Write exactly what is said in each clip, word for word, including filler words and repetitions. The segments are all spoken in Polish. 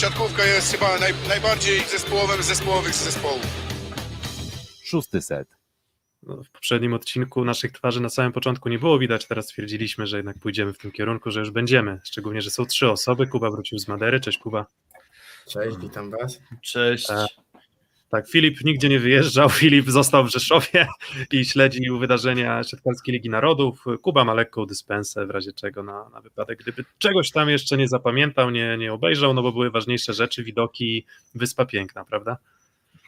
siatkówka jest chyba naj, najbardziej zespołowym zespołowych z zespołów. Szósty set. No, w poprzednim odcinku naszych twarzy na samym początku nie było widać, teraz stwierdziliśmy, że jednak pójdziemy w tym kierunku, że już będziemy, szczególnie, że są trzy osoby. Kuba wrócił z Madery, cześć Kuba. Cześć, witam was. Cześć. A, tak, Filip nigdzie nie wyjeżdżał, Filip został w Rzeszowie i śledził wydarzenia siatkarskiej Ligi Narodów. Kuba ma lekką dyspensę w razie czego na, na wypadek, gdyby czegoś tam jeszcze nie zapamiętał, nie, nie obejrzał, no bo były ważniejsze rzeczy, widoki, Wyspa Piękna, prawda?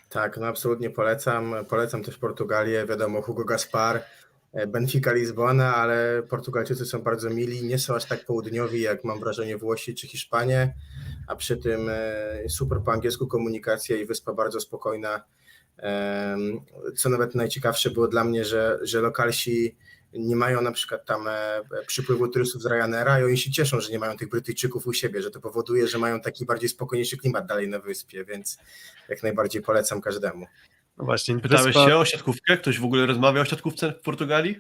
Tak, no absolutnie polecam. Polecam też Portugalię, wiadomo, Hugo Gaspar, Benfica Lizbona, ale Portugalczycy są bardzo mili, nie są aż tak południowi, jak mam wrażenie Włosi czy Hiszpanie, a przy tym super po angielsku komunikacja i wyspa bardzo spokojna, co nawet najciekawsze było dla mnie, że, że lokalsi nie mają na przykład tam przypływu turystów z Ryanaira i oni się cieszą, że nie mają tych Brytyjczyków u siebie, że to powoduje, że mają taki bardziej spokojniejszy klimat dalej na wyspie, więc jak najbardziej polecam każdemu. No właśnie, pytałeś wyspa... się o siatkówkę? Ktoś w ogóle rozmawia o siatkówce w Portugalii?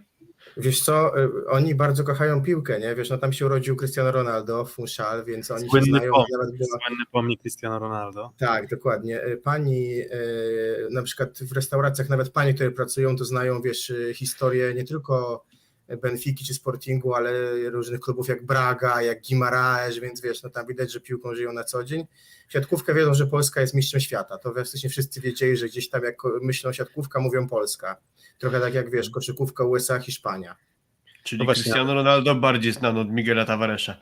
Wiesz co, oni bardzo kochają piłkę, nie? Wiesz, no tam się urodził Cristiano Ronaldo, Funchal, więc oni Słynny się znają. Pomnik, była... Słynny pomnik Cristiano Ronaldo. Tak, dokładnie. Pani, na przykład w restauracjach, nawet panie, które pracują, to znają, wiesz, historię nie tylko Benfiki czy Sportingu, ale różnych klubów jak Braga, jak Guimaraes, więc wiesz, no tam widać, że piłką żyją na co dzień. Siatkówkę wiedzą, że Polska jest mistrzem świata, to właśnie wszyscy wiedzieli, że gdzieś tam jak myślą siatkówka, mówią Polska. Trochę tak jak wiesz, koszykówka U S A, Hiszpania. Czyli no Cristiano Ronaldo bardziej znany od Miguela Tavaresa.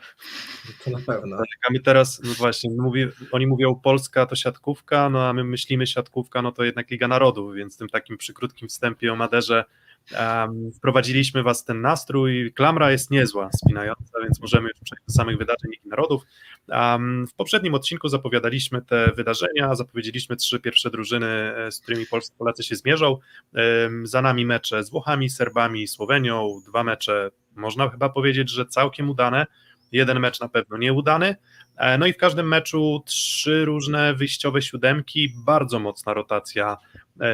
To na pewno. My teraz, no właśnie, mówi, oni mówią Polska to siatkówka, no a my myślimy siatkówka, no to jednak Liga Narodów, więc w tym takim przy krótkim wstępie o Maderze Um, wprowadziliśmy was w ten nastrój, klamra jest niezła, spinająca, więc możemy już przejść do samych wydarzeń Ligi Narodów. Um, w poprzednim odcinku zapowiadaliśmy te wydarzenia, zapowiedzieliśmy trzy pierwsze drużyny, z którymi Polacy się zmierzą. Um, za nami mecze z Włochami, Serbami, Słowenią, dwa mecze, można chyba powiedzieć, że całkiem udane, jeden mecz na pewno nieudany. No i w każdym meczu trzy różne wyjściowe siódemki, bardzo mocna rotacja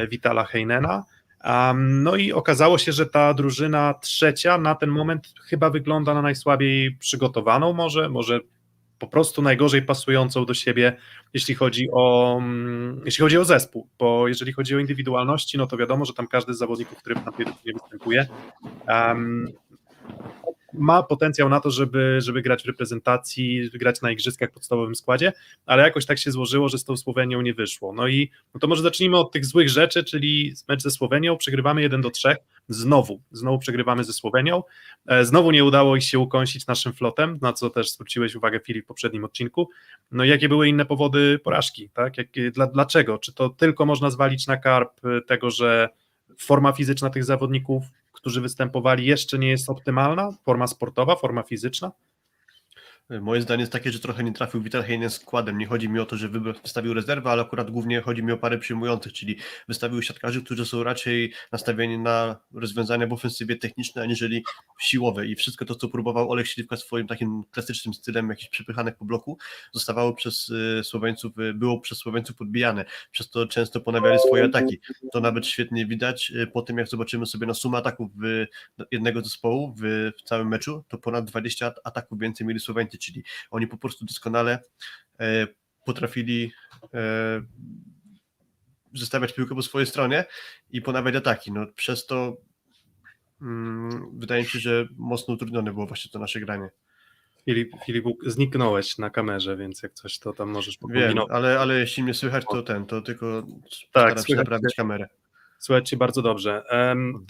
Vitala Heynena. Um, no i okazało się, że ta drużyna trzecia na ten moment chyba wygląda na najsłabiej przygotowaną, może, może po prostu najgorzej pasującą do siebie, jeśli chodzi o, jeśli chodzi o zespół, bo jeżeli chodzi o indywidualności, no to wiadomo, że tam każdy z zawodników, który na nie występuje, um, ma potencjał na to, żeby, żeby grać w reprezentacji, grać na igrzyskach w podstawowym składzie, ale jakoś tak się złożyło, że z tą Słowenią nie wyszło. No i no to może zacznijmy od tych złych rzeczy, czyli mecz ze Słowenią, przegrywamy jeden do trzech, znowu, znowu przegrywamy ze Słowenią, znowu nie udało ich się ukąsić naszym flotem, na co też zwróciłeś uwagę Filip w poprzednim odcinku. No i jakie były inne powody porażki, tak? Jak, dla, dlaczego? Czy to tylko można zwalić na karb tego, że forma fizyczna tych zawodników, którzy występowali, jeszcze nie jest optymalna? Forma sportowa, forma fizyczna? Moje zdanie jest takie, że trochę nie trafił Vital Heynen składem. Nie chodzi mi o to, że wystawił rezerwę, ale akurat głównie chodzi mi o parę przyjmujących, czyli wystawił siatkarzy, którzy są raczej nastawieni na rozwiązania w ofensywie technicznej, aniżeli siłowe. I wszystko to, co próbował Olek Śliwka swoim takim klasycznym stylem jakichś przepychanek po bloku, zostawało przez Słoweńców, było przez Słoweńców podbijane. Przez to często ponawiali swoje ataki. To nawet świetnie widać po tym, jak zobaczymy sobie na sumę ataków jednego zespołu w całym meczu, to ponad dwadzieścia ataków więcej mieli Słoweńcy, czyli oni po prostu doskonale e, potrafili e, zostawiać piłkę po swojej stronie i ponawiać ataki. No, przez to mm, wydaje mi się, że mocno utrudnione było właśnie to nasze granie. Filip, Filip, zniknąłeś na kamerze, więc jak coś to tam możesz pokombinować. Wiem, ale, ale jeśli mnie słychać, to ten, to tylko tak, staram się naprawić kamerę. Słuchajcie, bardzo dobrze.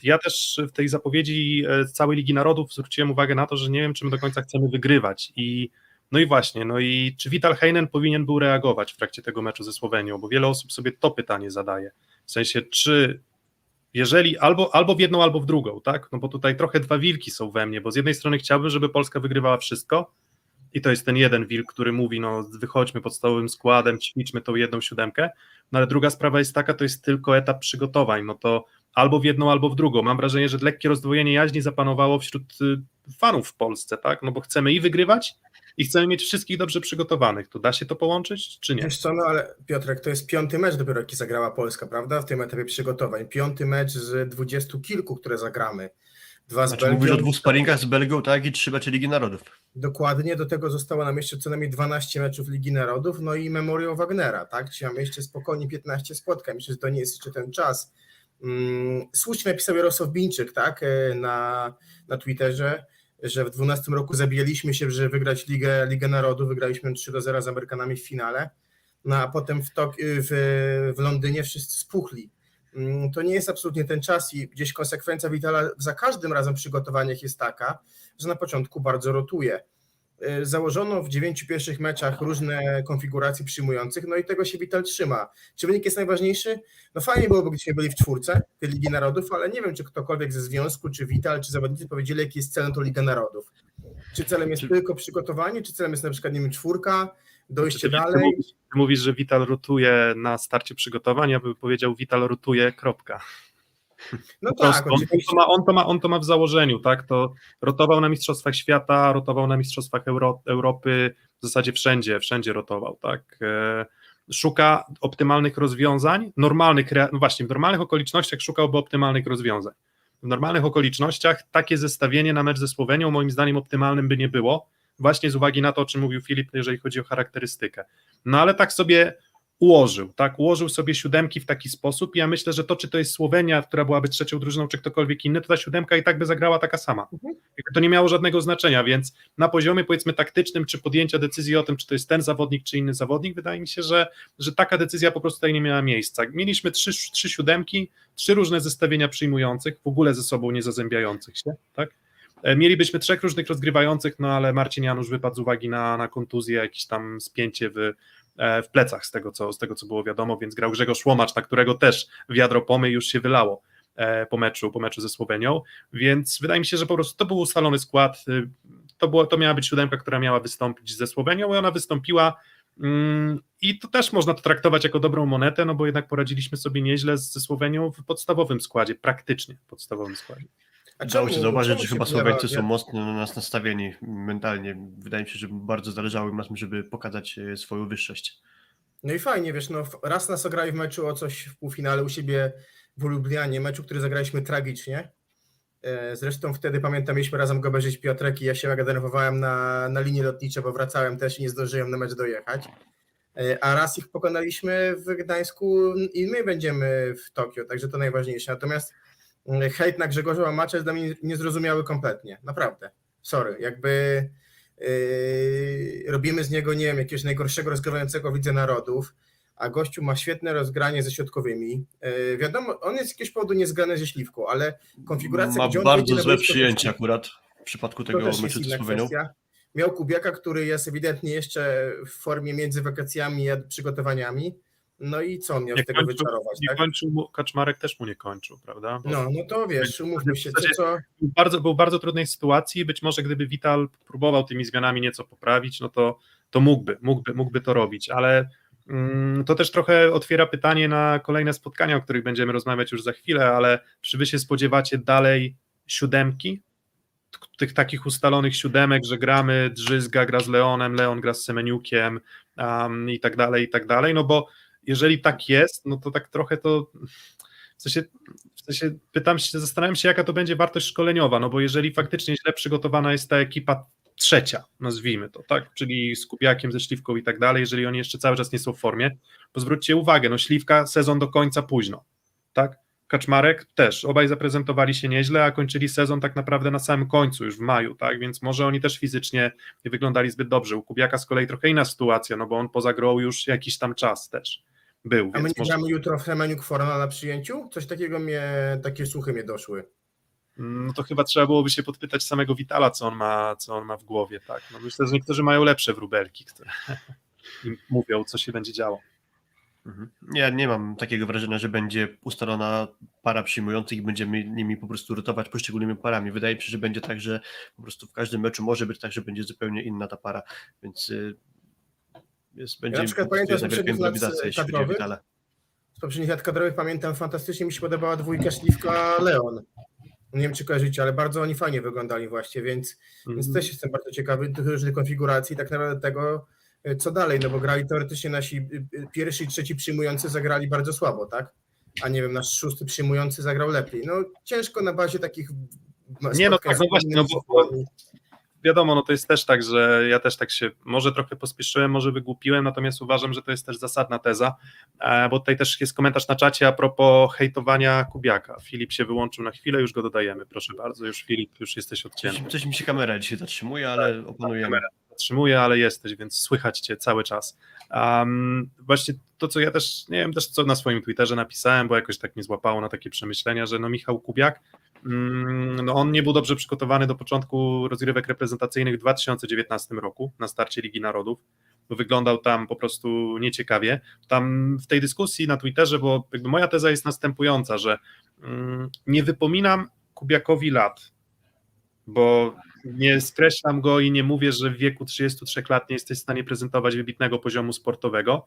Ja też w tej zapowiedzi całej Ligi Narodów zwróciłem uwagę na to, że nie wiem, czy my do końca chcemy wygrywać. I no i właśnie, no i czy Vital Heynen powinien był reagować w trakcie tego meczu ze Słowenią, bo wiele osób sobie to pytanie zadaje. W sensie, czy jeżeli albo, albo w jedną, albo w drugą, tak? No bo tutaj trochę dwa wilki są we mnie, bo z jednej strony chciałbym, żeby Polska wygrywała wszystko i to jest ten jeden wilk, który mówi, no wychodźmy podstawowym składem, ćwiczmy tą jedną siódemkę, no ale druga sprawa jest taka, to jest tylko etap przygotowań, no to albo w jedną, albo w drugą. Mam wrażenie, że lekkie rozdwojenie jaźni zapanowało wśród fanów w Polsce, tak, no bo chcemy i wygrywać, i chcemy mieć wszystkich dobrze przygotowanych. To da się to połączyć, czy nie? Wiesz co, no ale Piotrek, to jest piąty mecz dopiero, jaki zagrała Polska, prawda, w tym etapie przygotowań. Piąty mecz z dwudziestu kilku, które zagramy. Dwa z znaczy, Belgią. Mówisz o dwóch sparingach z Belgią, tak, i trzy mecze Ligi Narodów. Dokładnie, do tego zostało nam jeszcze co najmniej dwanaście meczów Ligi Narodów, no i Memoriał Wagnera, tak, czyli mamy jeszcze spokojnie piętnaście spotkań, myślę, że to nie jest jeszcze ten czas. Słusznie napisał Jarosław Bińczyk, tak, na, na Twitterze, że w dwunastym roku zabijaliśmy się, żeby wygrać Ligę, Ligę Narodów, wygraliśmy trzy do zera z Amerykanami w finale, no a potem w, Tok- w, w Londynie wszyscy spuchli. To nie jest absolutnie ten czas i gdzieś konsekwencja Witala za każdym razem w przygotowaniach jest taka, że na początku bardzo rotuje. Założono w dziewięciu pierwszych meczach różne konfiguracje przyjmujących, no i tego się Wital trzyma. Czy wynik jest najważniejszy? No fajnie byłoby, gdybyśmy byli w czwórce tej Ligi Narodów, ale nie wiem, czy ktokolwiek ze związku, czy Wital, czy zawodnicy powiedzieli, jaki jest celem to Liga Narodów. Czy celem jest czy... tylko przygotowanie, czy celem jest na przykład, nie wiem, czwórka, dojście dalej? Ty mówisz, ty mówisz, że Wital rotuje na starcie przygotowania, ja bym powiedział, Wital rotuje, kropka. No tak, on, on, to ma, on, to ma, on to ma w założeniu, tak? To rotował na Mistrzostwach Świata, rotował na Mistrzostwach Euro, Europy, w zasadzie wszędzie, wszędzie rotował, tak? Szuka optymalnych rozwiązań, normalnych, no właśnie, w normalnych okolicznościach szukałby optymalnych rozwiązań. W normalnych okolicznościach takie zestawienie na mecz ze Słowenią moim zdaniem optymalnym by nie było, właśnie z uwagi na to, o czym mówił Filip, jeżeli chodzi o charakterystykę. No ale tak sobie ułożył, tak, ułożył sobie siódemki w taki sposób i ja myślę, że to, czy to jest Słowenia, która byłaby trzecią drużyną, czy ktokolwiek inny, to ta siódemka i tak by zagrała taka sama. To nie miało żadnego znaczenia, więc na poziomie, powiedzmy, taktycznym, czy podjęcia decyzji o tym, czy to jest ten zawodnik, czy inny zawodnik, wydaje mi się, że, że taka decyzja po prostu tutaj nie miała miejsca. Mieliśmy trzy, trzy siódemki, trzy różne zestawienia przyjmujących, w ogóle ze sobą nie zazębiających się, tak? Mielibyśmy trzech różnych rozgrywających, no ale Marcin Janusz wypadł z uwagi na, na kontuzję, jakieś tam spięcie w w plecach z tego, co, z tego, co było wiadomo, więc grał Grzegorz Łomacz, na którego też wiadro pomy już się wylało po meczu, po meczu ze Słowenią, więc wydaje mi się, że po prostu to był ustalony skład, to, było, to miała być siódemka, która miała wystąpić ze Słowenią i ona wystąpiła i to też można to traktować jako dobrą monetę, no bo jednak poradziliśmy sobie nieźle ze Słowenią w podstawowym składzie, praktycznie w podstawowym składzie. Dało się zauważyć, że chyba Słoweńcy są mocno na nas nastawieni mentalnie. Wydaje mi się, że bardzo zależało im na tym, żeby pokazać swoją wyższość. No i fajnie, wiesz, no raz nas ograli w meczu o coś w półfinale u siebie w Lublianie, meczu, który zagraliśmy tragicznie. Zresztą wtedy, pamiętam, mieliśmy razem go obejrzeć Piotrek i ja się mega denerwowałem na, na linie lotnicze, bo wracałem też i nie zdążyłem na mecz dojechać. A raz ich pokonaliśmy w Gdańsku i my będziemy w Tokio, także to najważniejsze. Natomiast hejt na Grzegorza Łomacza jest dla mnie niezrozumiały kompletnie, naprawdę, sorry, jakby yy, robimy z niego, nie wiem, jakiegoś najgorszego rozgrywającego w Lidze Narodów, a gościu ma świetne rozgranie ze środkowymi, yy, wiadomo, on jest z jakiegoś powodu niezgrany ze Śliwką, ale konfiguracja... Ma gdzie on bardzo złe przyjęcie akurat w przypadku tego meczu z Słowenią. Miał Kubiaka, który jest ewidentnie jeszcze w formie między wakacjami a przygotowaniami. No i co on miał nie tego kończył, wyczarować? Nie tak? kończył mu, Kaczmarek też mu nie kończył, prawda? Bo no, no to wiesz, umówmy się, co... co... Był, bardzo, był w bardzo trudnej sytuacji, być może gdyby Wital próbował tymi zmianami nieco poprawić, no to, to mógłby, mógłby, mógłby to robić, ale mm, to też trochę otwiera pytanie na kolejne spotkania, o których będziemy rozmawiać już za chwilę, ale czy wy się spodziewacie dalej siódemki? Tych takich ustalonych siódemek, że gramy, Drzyzga gra z Leonem, Leon gra z Semeniukiem um, i tak dalej, i tak dalej, no bo jeżeli tak jest, no to tak trochę to, w sensie, w sensie pytam się, zastanawiam się, jaka to będzie wartość szkoleniowa, no bo jeżeli faktycznie źle przygotowana jest ta ekipa trzecia, nazwijmy to, tak, czyli z Kubiakiem, ze Śliwką i tak dalej, jeżeli oni jeszcze cały czas nie są w formie, bo zwróćcie uwagę, no Śliwka sezon do końca późno, tak, Kaczmarek też, obaj zaprezentowali się nieźle, a kończyli sezon tak naprawdę na samym końcu, już w maju, tak, więc może oni też fizycznie nie wyglądali zbyt dobrze, u Kubiaka z kolei trochę inna sytuacja, no bo on poza grą już jakiś tam czas też. Był, a my nie może... gramy jutro w Semeniuk Fornal na przyjęciu? Coś takiego mnie, takie słuchy mnie doszły. No to chyba trzeba byłoby się podpytać samego Witala, co on ma, co on ma w głowie, tak. No myślę, że niektórzy mają lepsze wróbelki, które im mówią, co się będzie działo. Mhm. Ja nie mam takiego wrażenia, że będzie ustalona para przyjmujących i będziemy nimi po prostu rotować poszczególnymi parami. Wydaje mi się, że będzie tak, że po prostu w każdym meczu może być tak, że będzie zupełnie inna ta para, więc... Jest, będzie ja na przykład pamiętam z poprzednich lat kadrowych, pamiętam fantastycznie mi się podobała dwójka Śliwka-Leon. Nie wiem, czy kojarzycie, ale bardzo oni fajnie wyglądali właśnie, więc, mm-hmm. więc też jestem bardzo ciekawy tych różnych konfiguracji i tak naprawdę tego, co dalej, no bo grali teoretycznie nasi pierwszy i trzeci przyjmujący zagrali bardzo słabo, tak? A nie wiem, nasz szósty przyjmujący zagrał lepiej. No ciężko na bazie takich Nie, no tak, no właśnie, no bo wiadomo, no to jest też tak, że ja też tak się może trochę pospieszyłem, może wygłupiłem, natomiast uważam, że to jest też zasadna teza, bo tutaj też jest komentarz na czacie a propos hejtowania Kubiaka. Filip się wyłączył na chwilę, już go dodajemy, proszę bardzo, już Filip, już jesteś odcięty. Coś, coś mi się kamera dzisiaj zatrzymuje, ale tak, opanujemy. Kamera zatrzymuje, ale jesteś, więc słychać cię cały czas. Um, właśnie to, co ja też, nie wiem też co na swoim Twitterze napisałem, bo jakoś tak mnie złapało na takie przemyślenia, że no Michał Kubiak, no on nie był dobrze przygotowany do początku rozgrywek reprezentacyjnych w dwa tysiące dziewiętnastym roku na starcie Ligi Narodów, bo wyglądał tam po prostu nieciekawie. Tam w tej dyskusji na Twitterze, bo jakby moja teza jest następująca, że nie wypominam Kubiakowi lat, bo nie skreślam go i nie mówię, że w wieku trzydziestu trzech lat nie jesteś w stanie prezentować wybitnego poziomu sportowego.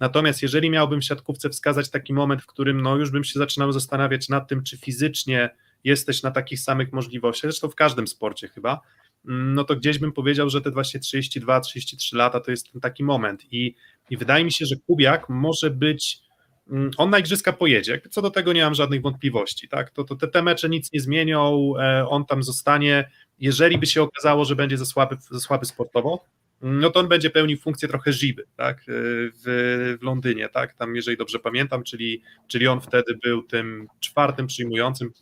Natomiast jeżeli miałbym w siatkówce wskazać taki moment, w którym no już bym się zaczynał zastanawiać nad tym, czy fizycznie jesteś na takich samych możliwościach, zresztą w każdym sporcie chyba, no to gdzieś bym powiedział, że te właśnie trzydzieści dwa, trzydzieści trzy lata to jest ten taki moment. I, i wydaje mi się, że Kubiak może być, on na igrzyska pojedzie, co do tego nie mam żadnych wątpliwości, tak? To, to te, te mecze nic nie zmienią, on tam zostanie, jeżeli by się okazało, że będzie za słaby, za słaby sportowo, no to on będzie pełnił funkcję trochę Żiby, tak, w, w Londynie, tak, tam jeżeli dobrze pamiętam, czyli, czyli on wtedy był tym czwartym przyjmującym,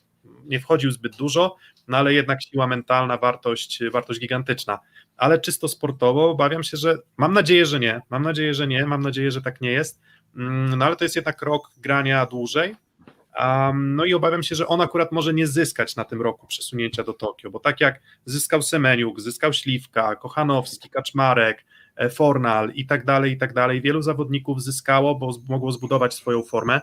nie wchodził zbyt dużo, no ale jednak siła mentalna, wartość, wartość gigantyczna, ale czysto sportowo obawiam się, że mam nadzieję, że nie, mam nadzieję, że nie, mam nadzieję, że tak nie jest, no ale to jest jednak rok grania dłużej, no i obawiam się, że on akurat może nie zyskać na tym roku przesunięcia do Tokio, bo tak jak zyskał Semeniuk, zyskał Śliwka, Kochanowski, Kaczmarek, Fornal i tak dalej, i tak dalej, wielu zawodników zyskało, bo mogło zbudować swoją formę,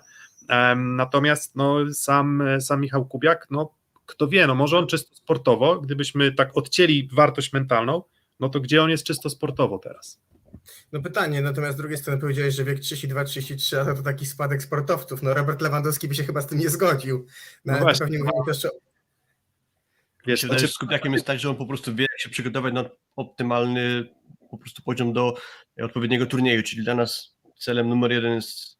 natomiast no, sam, sam Michał Kubiak, no kto wie, no może on czysto sportowo, gdybyśmy tak odcięli wartość mentalną, no to gdzie on jest czysto sportowo teraz? No pytanie, natomiast z drugiej strony powiedziałeś, że wiek trzydzieści dwa, trzydzieści trzy lata to taki spadek sportowców, no Robert Lewandowski by się chyba z tym nie zgodził. No właśnie. Pewnie mówił też o... Wiesz, się znaczy, z Kubiakiem jest tak, że on po prostu wie, jak się przygotować na optymalny po prostu poziom do odpowiedniego turnieju, czyli dla nas celem numer jeden jest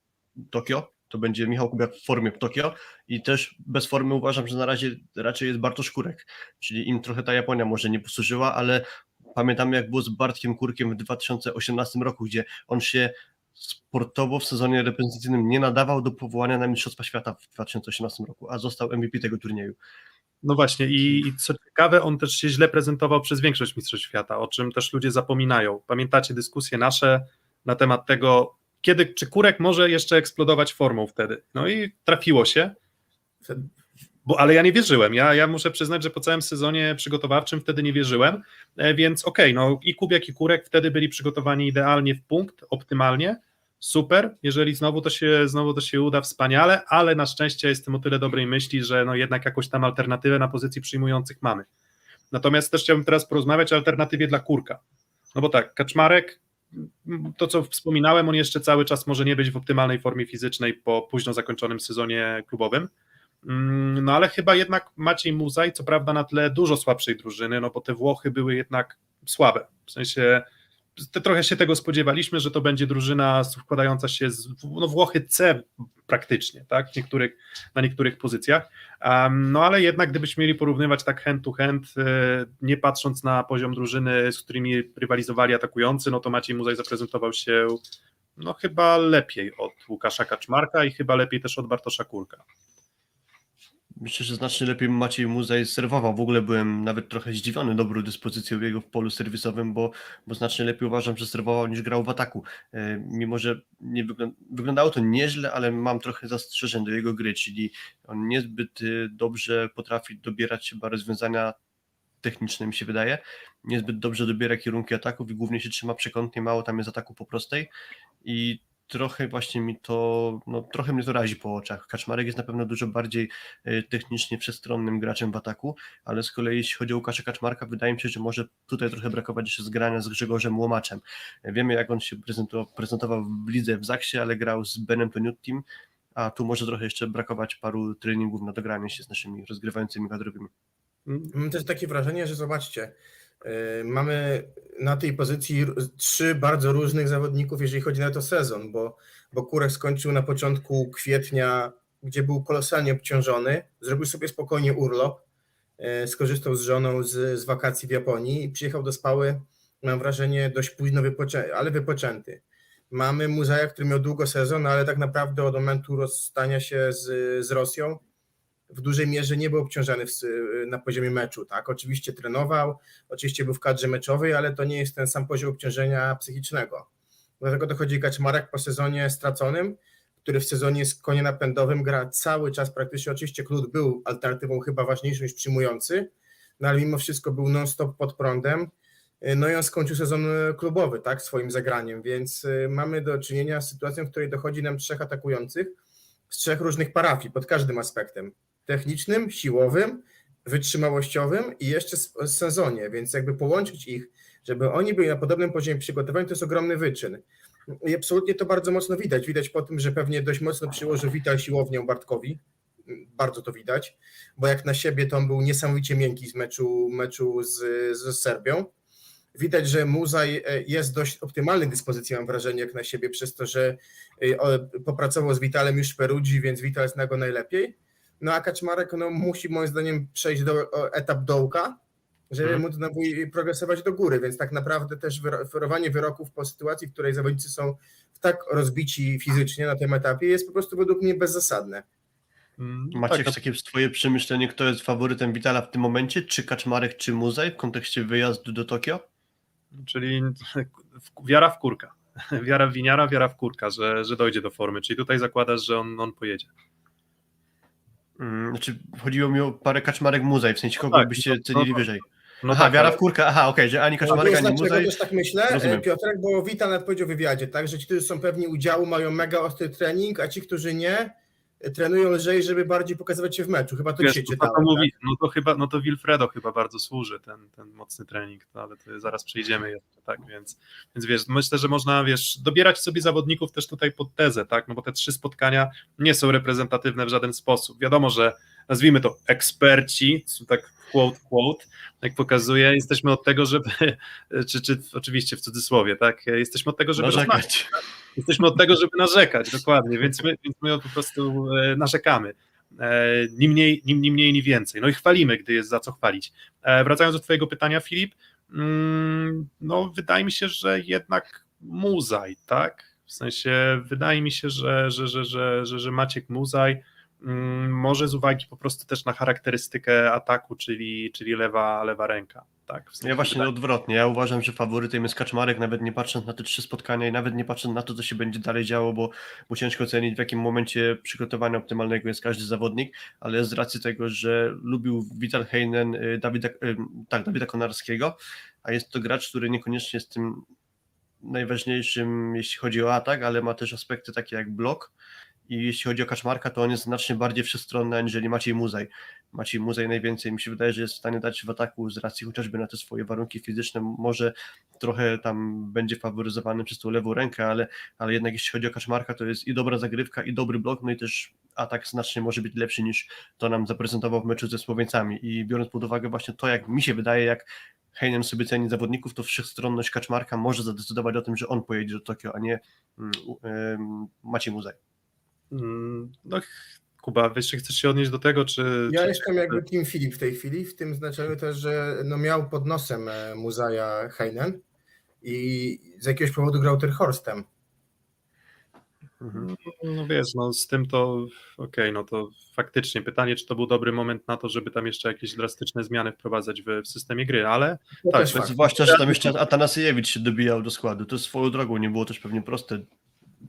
Tokio, to będzie Michał Kubiak w formie w Tokio i też bez formy uważam, że na razie raczej jest Bartosz Kurek, czyli im trochę ta Japonia może nie posłużyła, ale pamiętamy, jak było z Bartkiem Kurkiem w dwa tysiące osiemnastym roku, gdzie on się sportowo w sezonie reprezentacyjnym nie nadawał do powołania na Mistrzostwa Świata w dwa tysiące osiemnastym roku, a został M V P tego turnieju. No właśnie i, i co ciekawe, on też się źle prezentował przez większość Mistrzostw Świata, o czym też ludzie zapominają. Pamiętacie dyskusje nasze na temat tego, kiedy czy Kurek może jeszcze eksplodować formą wtedy? No i trafiło się. Bo, ale ja nie wierzyłem, ja, ja muszę przyznać, że po całym sezonie przygotowawczym wtedy nie wierzyłem, więc okej, okay, no i Kubiak i Kurek wtedy byli przygotowani idealnie w punkt, optymalnie, super, jeżeli znowu to się, znowu to się uda, wspaniale, ale na szczęście jestem o tyle dobrej myśli, że no jednak jakąś tam alternatywę na pozycji przyjmujących mamy. Natomiast też chciałbym teraz porozmawiać o alternatywie dla Kurka, no bo tak, Kaczmarek, to co wspominałem, on jeszcze cały czas może nie być w optymalnej formie fizycznej po późno zakończonym sezonie klubowym. No ale chyba jednak Maciej Muzaj, co prawda na tle dużo słabszej drużyny, no bo te Włochy były jednak słabe, w sensie te, trochę się tego spodziewaliśmy, że to będzie drużyna składająca się z no, Włochy C praktycznie, tak, niektórych, na niektórych pozycjach, um, no ale jednak gdybyśmy mieli porównywać tak hand to hand, nie patrząc na poziom drużyny, z którymi rywalizowali atakujący, no to Maciej Muzaj zaprezentował się no chyba lepiej od Łukasza Kaczmarka i chyba lepiej też od Bartosza Kurka. Myślę, że znacznie lepiej Maciej Muzaj serwował. W ogóle byłem nawet trochę zdziwiony dobrą dyspozycją jego w polu serwisowym, bo, bo znacznie lepiej uważam, że serwował niż grał w ataku. E, mimo, że nie wygląda, wyglądało to nieźle, ale mam trochę zastrzeżeń do jego gry, czyli on niezbyt dobrze potrafi dobierać chyba rozwiązania techniczne, mi się wydaje. Niezbyt dobrze dobiera kierunki ataków i głównie się trzyma przekątnie, mało tam jest ataku po prostej i trochę właśnie mi to, no trochę mnie to razi po oczach. Kaczmarek jest na pewno dużo bardziej technicznie wszechstronnym graczem w ataku, ale z kolei jeśli chodzi o Łukasza Kaczmarka, wydaje mi się, że może tutaj trochę brakować jeszcze zgrania z Grzegorzem Łomaczem. Wiemy, jak on się prezentował w lidze w Zaksie, ale grał z Benem Peniutim, a tu może trochę jeszcze brakować paru treningów na dogranie się z naszymi rozgrywającymi kadrowymi. Mam też takie wrażenie, że zobaczcie, mamy na tej pozycji trzy bardzo różnych zawodników, jeżeli chodzi na to sezon, bo, bo Kurek skończył na początku kwietnia, gdzie był kolosalnie obciążony, zrobił sobie spokojnie urlop, skorzystał z żoną z, z wakacji w Japonii i przyjechał do Spały, mam wrażenie, dość późno wypoczęty, ale wypoczęty. Mamy Muzaja, który miał długo sezon, ale tak naprawdę od momentu rozstania się z, z Rosją w dużej mierze nie był obciążany w, na poziomie meczu. Tak? Oczywiście trenował, oczywiście był w kadrze meczowej, ale to nie jest ten sam poziom obciążenia psychicznego. Dlatego dochodzi Kaczmarek po sezonie straconym, który w sezonie z koniem napędowym gra cały czas praktycznie. Oczywiście Klut był alternatywą chyba ważniejszą niż przyjmujący, no ale mimo wszystko był non-stop pod prądem. No i on skończył sezon klubowy, tak, swoim zagraniem, więc mamy do czynienia z sytuacją, w której dochodzi nam trzech atakujących z trzech różnych parafii pod każdym aspektem. Technicznym, siłowym, wytrzymałościowym i jeszcze w sezonie, więc jakby połączyć ich, żeby oni byli na podobnym poziomie przygotowań, to jest ogromny wyczyn. I absolutnie to bardzo mocno widać. Widać po tym, że pewnie dość mocno przyłożył Vital siłownię Bartkowi. Bardzo to widać, bo jak na siebie to on był niesamowicie miękki z meczu, meczu z, z Serbią. Widać, że Muzaj jest dość optymalnej dyspozycji, mam wrażenie, jak na siebie, przez to, że popracował z Vitalem już w Perudzi, więc Vital zna go najlepiej. No a Kaczmarek no, musi moim zdaniem przejść do etap dołka, żeby hmm. móc znowu progresować do góry, więc tak naprawdę też wyrowanie wyroków po sytuacji, w której zawodnicy są tak rozbici fizycznie na tym etapie, jest po prostu według mnie bezzasadne. Macie tak, takie swoje przemyślenie, kto jest faworytem Vitala w tym momencie, czy Kaczmarek, czy Muzaj w kontekście wyjazdu do Tokio? Czyli wiara w Kurka, wiara w winiara, wiara w Kurka, że, że dojdzie do formy, czyli tutaj zakładasz, że on, on pojedzie. Znaczy, chodziło mi o parę Kaczmarek-Muzaj, w sensie kogo no tak, byście cenili no, wyżej. No aha, tak, wiara w Kurka, aha, okej, okay, że ani Kaczmarek, no, ani Muzaj. Ja też tak myślę, rozumiem. Piotrek, bo Wital nawet powiedział w wywiadzie, tak, że ci, którzy są pewni udziału, mają mega ostry trening, a ci, którzy nie, trenują lżej, żeby bardziej pokazywać się w meczu. Chyba to dzisiaj czytałem. To mówi, tak? No to chyba, no to Wilfredo chyba bardzo służy ten, ten mocny trening, no, ale to zaraz przejdziemy jeszcze, tak, więc, więc wiesz, myślę, że można, wiesz, dobierać sobie zawodników też tutaj pod tezę, tak, no bo te trzy spotkania nie są reprezentatywne w żaden sposób. Wiadomo, że nazwijmy to eksperci, tak quote, quote, jak pokazuje, jesteśmy od tego, żeby, czy, czy oczywiście w cudzysłowie, tak, jesteśmy od tego, żeby narzekać. Jesteśmy od tego, żeby narzekać, dokładnie, więc my, więc my po prostu narzekamy. Ni mniej, ni, ni mniej, ni więcej. No i chwalimy, gdy jest za co chwalić. Wracając do twojego pytania, Filip, no wydaje mi się, że jednak Muzaj, tak, w sensie wydaje mi się, że, że, że, że, że, że Maciek Muzaj może z uwagi po prostu też na charakterystykę ataku, czyli, czyli lewa, lewa ręka. Tak, w sensie ja właśnie odwrotnie, ja uważam, że faworytem jest Kaczmarek, nawet nie patrząc na te trzy spotkania i nawet nie patrząc na to, co się będzie dalej działo, bo, bo ciężko ocenić, w jakim momencie przygotowania optymalnego jest każdy zawodnik, ale z racji tego, że lubił Vital Heynen Dawida, tak, Dawida Konarskiego, a jest to gracz, który niekoniecznie jest tym najważniejszym, jeśli chodzi o atak, ale ma też aspekty takie jak blok. I jeśli chodzi o Kaczmarka, to on jest znacznie bardziej wszechstronna aniżeli Maciej Muzaj. Maciej Muzaj najwięcej mi się wydaje, że jest w stanie dać w ataku z racji chociażby na te swoje warunki fizyczne. Może trochę tam będzie faworyzowany przez tą lewą rękę, ale, ale jednak jeśli chodzi o Kaczmarka, to jest i dobra zagrywka, i dobry blok, no i też atak znacznie może być lepszy niż to nam zaprezentował w meczu ze Słoweńcami. I biorąc pod uwagę właśnie to, jak mi się wydaje, jak Heynen sobie ceni zawodników, to wszechstronność Kaczmarka może zadecydować o tym, że on pojedzie do Tokio, a nie yy, yy, Maciej Muzaj. No, Kuba, wiesz, czy chcesz się odnieść do tego, czy... Ja czy... jestem jakby Kim Filip w tej chwili, w tym znaczeniu też, że no miał pod nosem Muzaja Heynen i z jakiegoś powodu grał Terhorstem. Mhm. No wiesz, no z tym to okej, okay, no to faktycznie pytanie, czy to był dobry moment na to, żeby tam jeszcze jakieś drastyczne zmiany wprowadzać w, w systemie gry, ale... No tak, to zwłaszcza, że tam jeszcze Atanasyjewicz się dobijał do składu, to swoją drogą nie było też pewnie proste.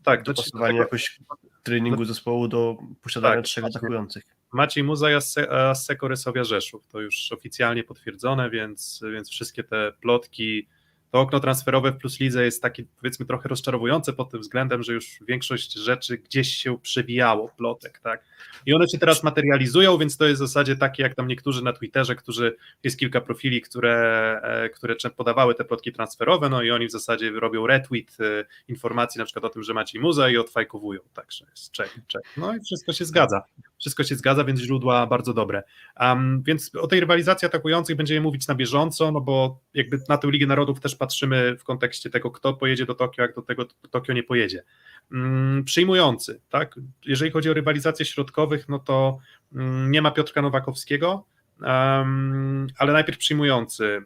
Tak, dopasowanie jakoś treningu do... zespołu do posiadania tak, trzech atakujących. Maciej Muzaj, Asseco Resovia Rzeszów, to już oficjalnie potwierdzone, więc, więc wszystkie te plotki, to okno transferowe w Plus Lidze jest takie, powiedzmy, trochę rozczarowujące pod tym względem, że już większość rzeczy gdzieś się przewijało, plotek, tak? I one się teraz materializują, więc to jest w zasadzie takie, jak tam niektórzy na Twitterze, którzy, jest kilka profili, które, które podawały te plotki transferowe, no i oni w zasadzie robią retweet informacji na przykład o tym, że Maciej Muzaj i odfajkowują, także jest czek, czek. No i wszystko się zgadza. Wszystko się zgadza, więc źródła bardzo dobre. Um, więc o tej rywalizacji atakujących będziemy mówić na bieżąco, no bo jakby na tę Ligę Narodów też patrzymy w kontekście tego, kto pojedzie do Tokio, jak do tego Tokio nie pojedzie. Um, przyjmujący, tak? Jeżeli chodzi o rywalizację środkowych, no to um, nie ma Piotrka Nowakowskiego, ale najpierw przyjmujący.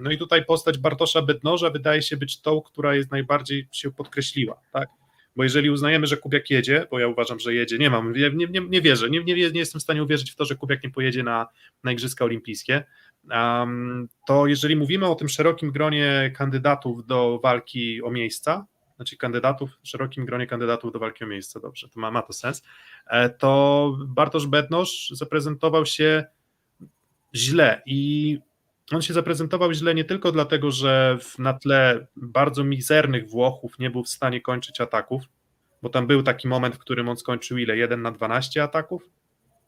No i tutaj postać Bartosza Bednorza wydaje się być tą, która jest najbardziej się podkreśliła, tak? Bo jeżeli uznajemy, że Kubiak jedzie, bo ja uważam, że jedzie, nie mam, nie, nie, nie wierzę, nie, nie, nie jestem w stanie uwierzyć w to, że Kubiak nie pojedzie na, na Igrzyska Olimpijskie, um, to jeżeli mówimy o tym szerokim gronie kandydatów do walki o miejsca, znaczy kandydatów, w szerokim gronie kandydatów do walki o miejsca, dobrze, to ma, ma to sens, to Bartosz Bednorz zaprezentował się źle i on się zaprezentował źle nie tylko dlatego, że na tle bardzo mizernych Włochów nie był w stanie kończyć ataków, bo tam był taki moment, w którym on skończył ile? jeden na dwanaście ataków?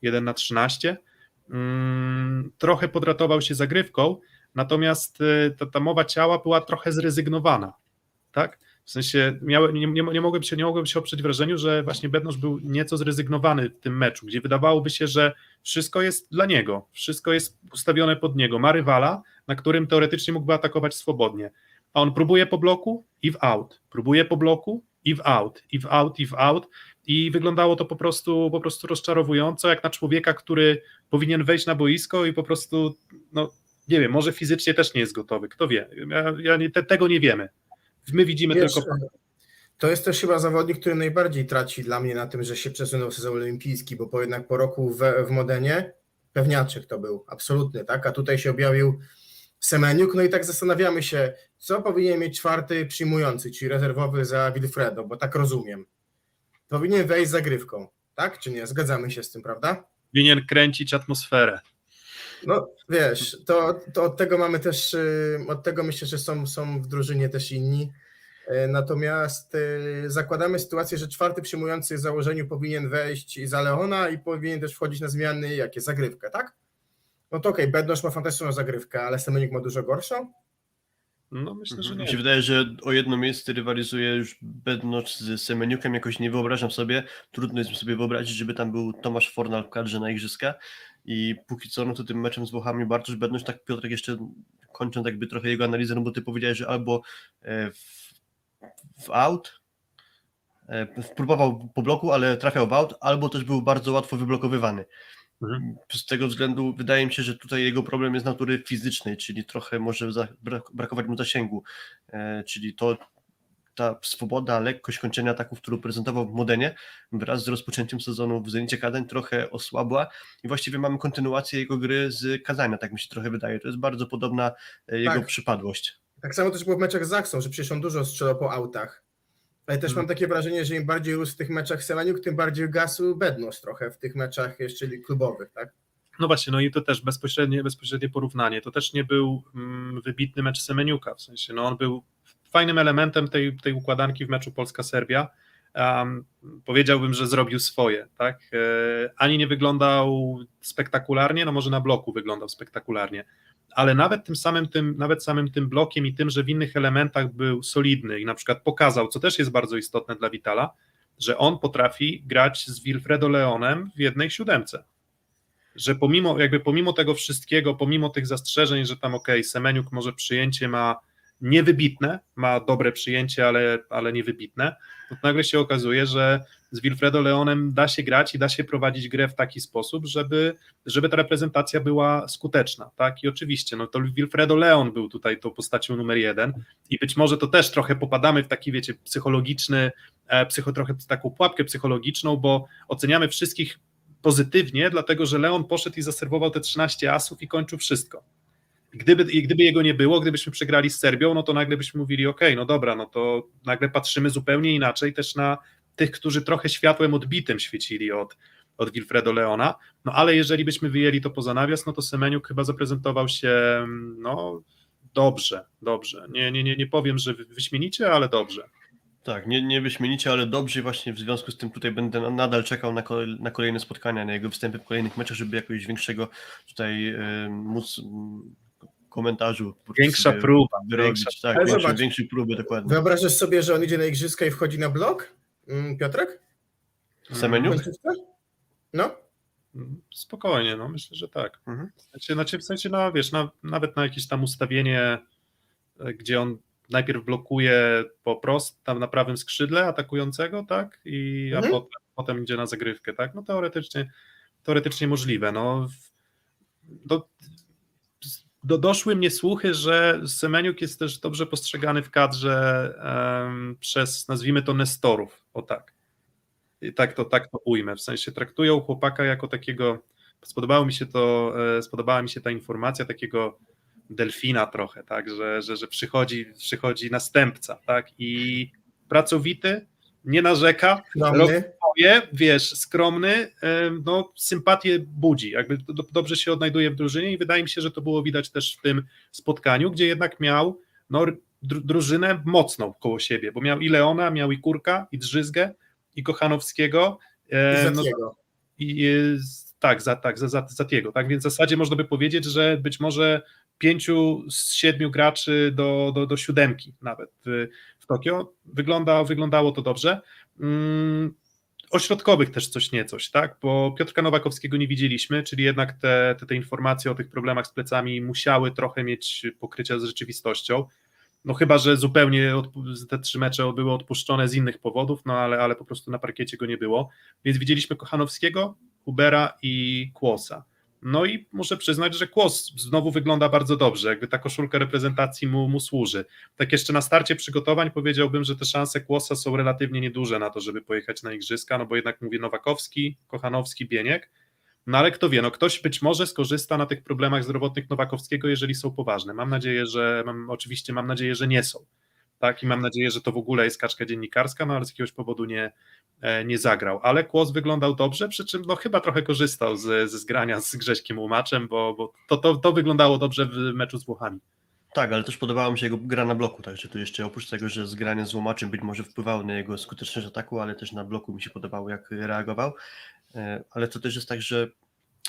jeden na trzynaście? Hmm, trochę podratował się zagrywką, natomiast ta, ta mowa ciała była trochę zrezygnowana, tak? W sensie miały, nie, nie, nie, mogłem się, nie mogłem się oprzeć wrażeniu, że właśnie Bednorz był nieco zrezygnowany w tym meczu, gdzie wydawałoby się, że wszystko jest dla niego, wszystko jest ustawione pod niego, ma rywala, na którym teoretycznie mógłby atakować swobodnie, a on próbuje po bloku i w out, próbuje po bloku i w out, i w out, i w out i wyglądało to po prostu, po prostu rozczarowująco, jak na człowieka, który powinien wejść na boisko i po prostu, no nie wiem, może fizycznie też nie jest gotowy, kto wie, ja, ja, te, tego nie wiemy. My widzimy Wiesz, tylko... To jest też chyba zawodnik, który najbardziej traci dla mnie na tym, że się przesunął sezon olimpijski, bo po jednak po roku w, w Modenie pewniaczek to był, absolutny, tak? A tutaj się objawił Semeniuk, no i tak zastanawiamy się, co powinien mieć czwarty przyjmujący, czyli rezerwowy za Wilfredo, bo tak rozumiem. Powinien wejść z zagrywką, tak? Czy nie? Zgadzamy się z tym, prawda? Powinien kręcić atmosferę. No wiesz, to, to od tego mamy też, od tego myślę, że są, są w drużynie też inni, natomiast zakładamy sytuację, że czwarty przyjmujący w założeniu powinien wejść za Leona i powinien też wchodzić na zmiany, jak jest zagrywka, tak? No to okej, okay, Bednorz ma fantastyczną zagrywkę, ale Semeniuk ma dużo gorszą? No myślę, że nie. Mi się wydaje, że o jedno miejsce rywalizuje już Bednorz z Semeniukiem, jakoś nie wyobrażam sobie, trudno jest mi sobie wyobrazić, żeby tam był Tomasz Fornal w kadrze na igrzyska. I póki co, no to tym meczem z Włochami Bartosz Bednorz, tak Piotrek jeszcze kończąc jakby trochę jego analizę, no bo ty powiedziałeś, że albo w, w out, próbował po bloku, ale trafiał w out, albo też był bardzo łatwo wyblokowywany. Mhm. Z tego względu wydaje mi się, że tutaj jego problem jest natury fizycznej, czyli trochę może za, brak, brakować mu zasięgu, e, czyli to ta swoboda, lekkość kończenia ataków, którą prezentował w Modenie wraz z rozpoczęciem sezonu w Zenicie Kadań trochę osłabła i właściwie mamy kontynuację jego gry z Kazania, tak mi się trochę wydaje. To jest bardzo podobna jego tak. przypadłość. Tak samo też było w meczach z Zaksą, że przecież on dużo strzelał po autach. Ale też hmm. mam takie wrażenie, że im bardziej rósł w tych meczach Semeniuk, tym bardziej gasł Bednos trochę w tych meczach jeszcze klubowych, tak? No właśnie, no i to też bezpośrednie, bezpośrednie porównanie. To też nie był mm, wybitny mecz Semeniuka, w sensie no on był fajnym elementem tej, tej układanki w meczu Polska-Serbia. Um, powiedziałbym, że zrobił swoje, tak? E, ani nie wyglądał spektakularnie, no może na bloku wyglądał spektakularnie, ale nawet tym samym tym, nawet samym tym blokiem i tym, że w innych elementach był solidny i na przykład pokazał, co też jest bardzo istotne dla Vitala, że on potrafi grać z Wilfredo Leonem w jednej siódemce. Że pomimo, jakby pomimo tego wszystkiego, pomimo tych zastrzeżeń, że tam okej, okay, Semeniuk może przyjęcie ma niewybitne, ma dobre przyjęcie, ale, ale niewybitne, no to nagle się okazuje, że z Wilfredo Leonem da się grać i da się prowadzić grę w taki sposób, żeby, żeby ta reprezentacja była skuteczna, tak, i oczywiście, no to Wilfredo Leon był tutaj tą postacią numer jeden i być może to też trochę popadamy w taki, wiecie, psychologiczny, psycho, trochę taką pułapkę psychologiczną, bo oceniamy wszystkich pozytywnie, dlatego że Leon poszedł i zaserwował te trzynaście asów i kończył wszystko. Gdyby, gdyby jego nie było, gdybyśmy przegrali z Serbią, no to nagle byśmy mówili, okej, okay, no dobra, no to nagle patrzymy zupełnie inaczej też na tych, którzy trochę światłem odbitym świecili od, od Wilfredo Leona, no ale jeżeli byśmy wyjęli to poza nawias, no to Semeniuk chyba zaprezentował się, no dobrze, dobrze, nie, nie, nie, nie powiem, że wyśmienicie, ale dobrze. Tak, nie, nie wyśmienicie, ale dobrze i właśnie w związku z tym tutaj będę nadal czekał na, kolej, na kolejne spotkania, na jego wstępy w kolejnych meczach, żeby jakoś większego tutaj yy, móc... komentarzu. Większa próba. Wyrobić, większa, tak, większą, zobacz, większą próbę, dokładnie. Wyobrażasz sobie, że on idzie na igrzyska i wchodzi na blok? Piotrek? Semeniuk? No. Spokojnie, no myślę, że tak. Mhm. Znaczy, w sensie, no, wiesz, na, nawet na jakieś tam ustawienie, gdzie on najpierw blokuje po prostu tam na prawym skrzydle atakującego, tak? I, mhm. A potem, potem idzie na zagrywkę, tak? No teoretycznie, teoretycznie możliwe, no. do, do, doszły mnie słuchy, że Semeniuk jest też dobrze postrzegany w kadrze um, przez, nazwijmy to, nestorów, o tak. I tak to, tak to ujmę, w sensie traktują chłopaka jako takiego, spodobało mi się to, spodobała mi się ta informacja, takiego delfina trochę, tak, że, że, że przychodzi, przychodzi następca, tak, i pracowity, nie narzeka, robię, wiesz, skromny, no sympatię budzi, jakby dobrze się odnajduje w drużynie i wydaje mi się, że to było widać też w tym spotkaniu, gdzie jednak miał no, drużynę mocną koło siebie, bo miał i Leona, miał i Kurka, i Drzyzgę, i Kochanowskiego, i no, i, tak, za, tak, za, za, za Tiego, tak, więc w zasadzie można by powiedzieć, że być może pięciu z siedmiu graczy do, do, do siódemki nawet w, w Tokio, wygląda, wyglądało to dobrze, mm, ośrodkowych też coś niecoś, tak, bo Piotrka Nowakowskiego nie widzieliśmy, czyli jednak te, te, te informacje o tych problemach z plecami musiały trochę mieć pokrycia z rzeczywistością, no chyba, że zupełnie te trzy mecze były odpuszczone z innych powodów, no ale, ale po prostu na parkiecie go nie było, więc widzieliśmy Kochanowskiego, Ubera i Kłosa. No i muszę przyznać, że Kłos znowu wygląda bardzo dobrze, jakby ta koszulka reprezentacji mu, mu służy. Tak jeszcze na starcie przygotowań powiedziałbym, że te szanse Kłosa są relatywnie nieduże na to, żeby pojechać na igrzyska, no bo jednak mówię Nowakowski, Kochanowski, Bieniek, no ale kto wie, no ktoś być może skorzysta na tych problemach zdrowotnych Nowakowskiego, jeżeli są poważne. Mam nadzieję, że, mam, oczywiście mam nadzieję, że nie są, tak, i mam nadzieję, że to w ogóle jest kaczka dziennikarska, no ale z jakiegoś powodu nie... nie zagrał, ale Kłos wyglądał dobrze, przy czym no chyba trochę korzystał z, ze zgrania z Grześkiem Łomaczem, bo, bo to, to, to wyglądało dobrze w meczu z Włochami. Tak, ale też podobała mi się jego gra na bloku, także tu jeszcze oprócz tego, że zgrania z Łomaczem być może wpływały na jego skuteczność ataku, ale też na bloku mi się podobało, jak reagował, ale to też jest tak, że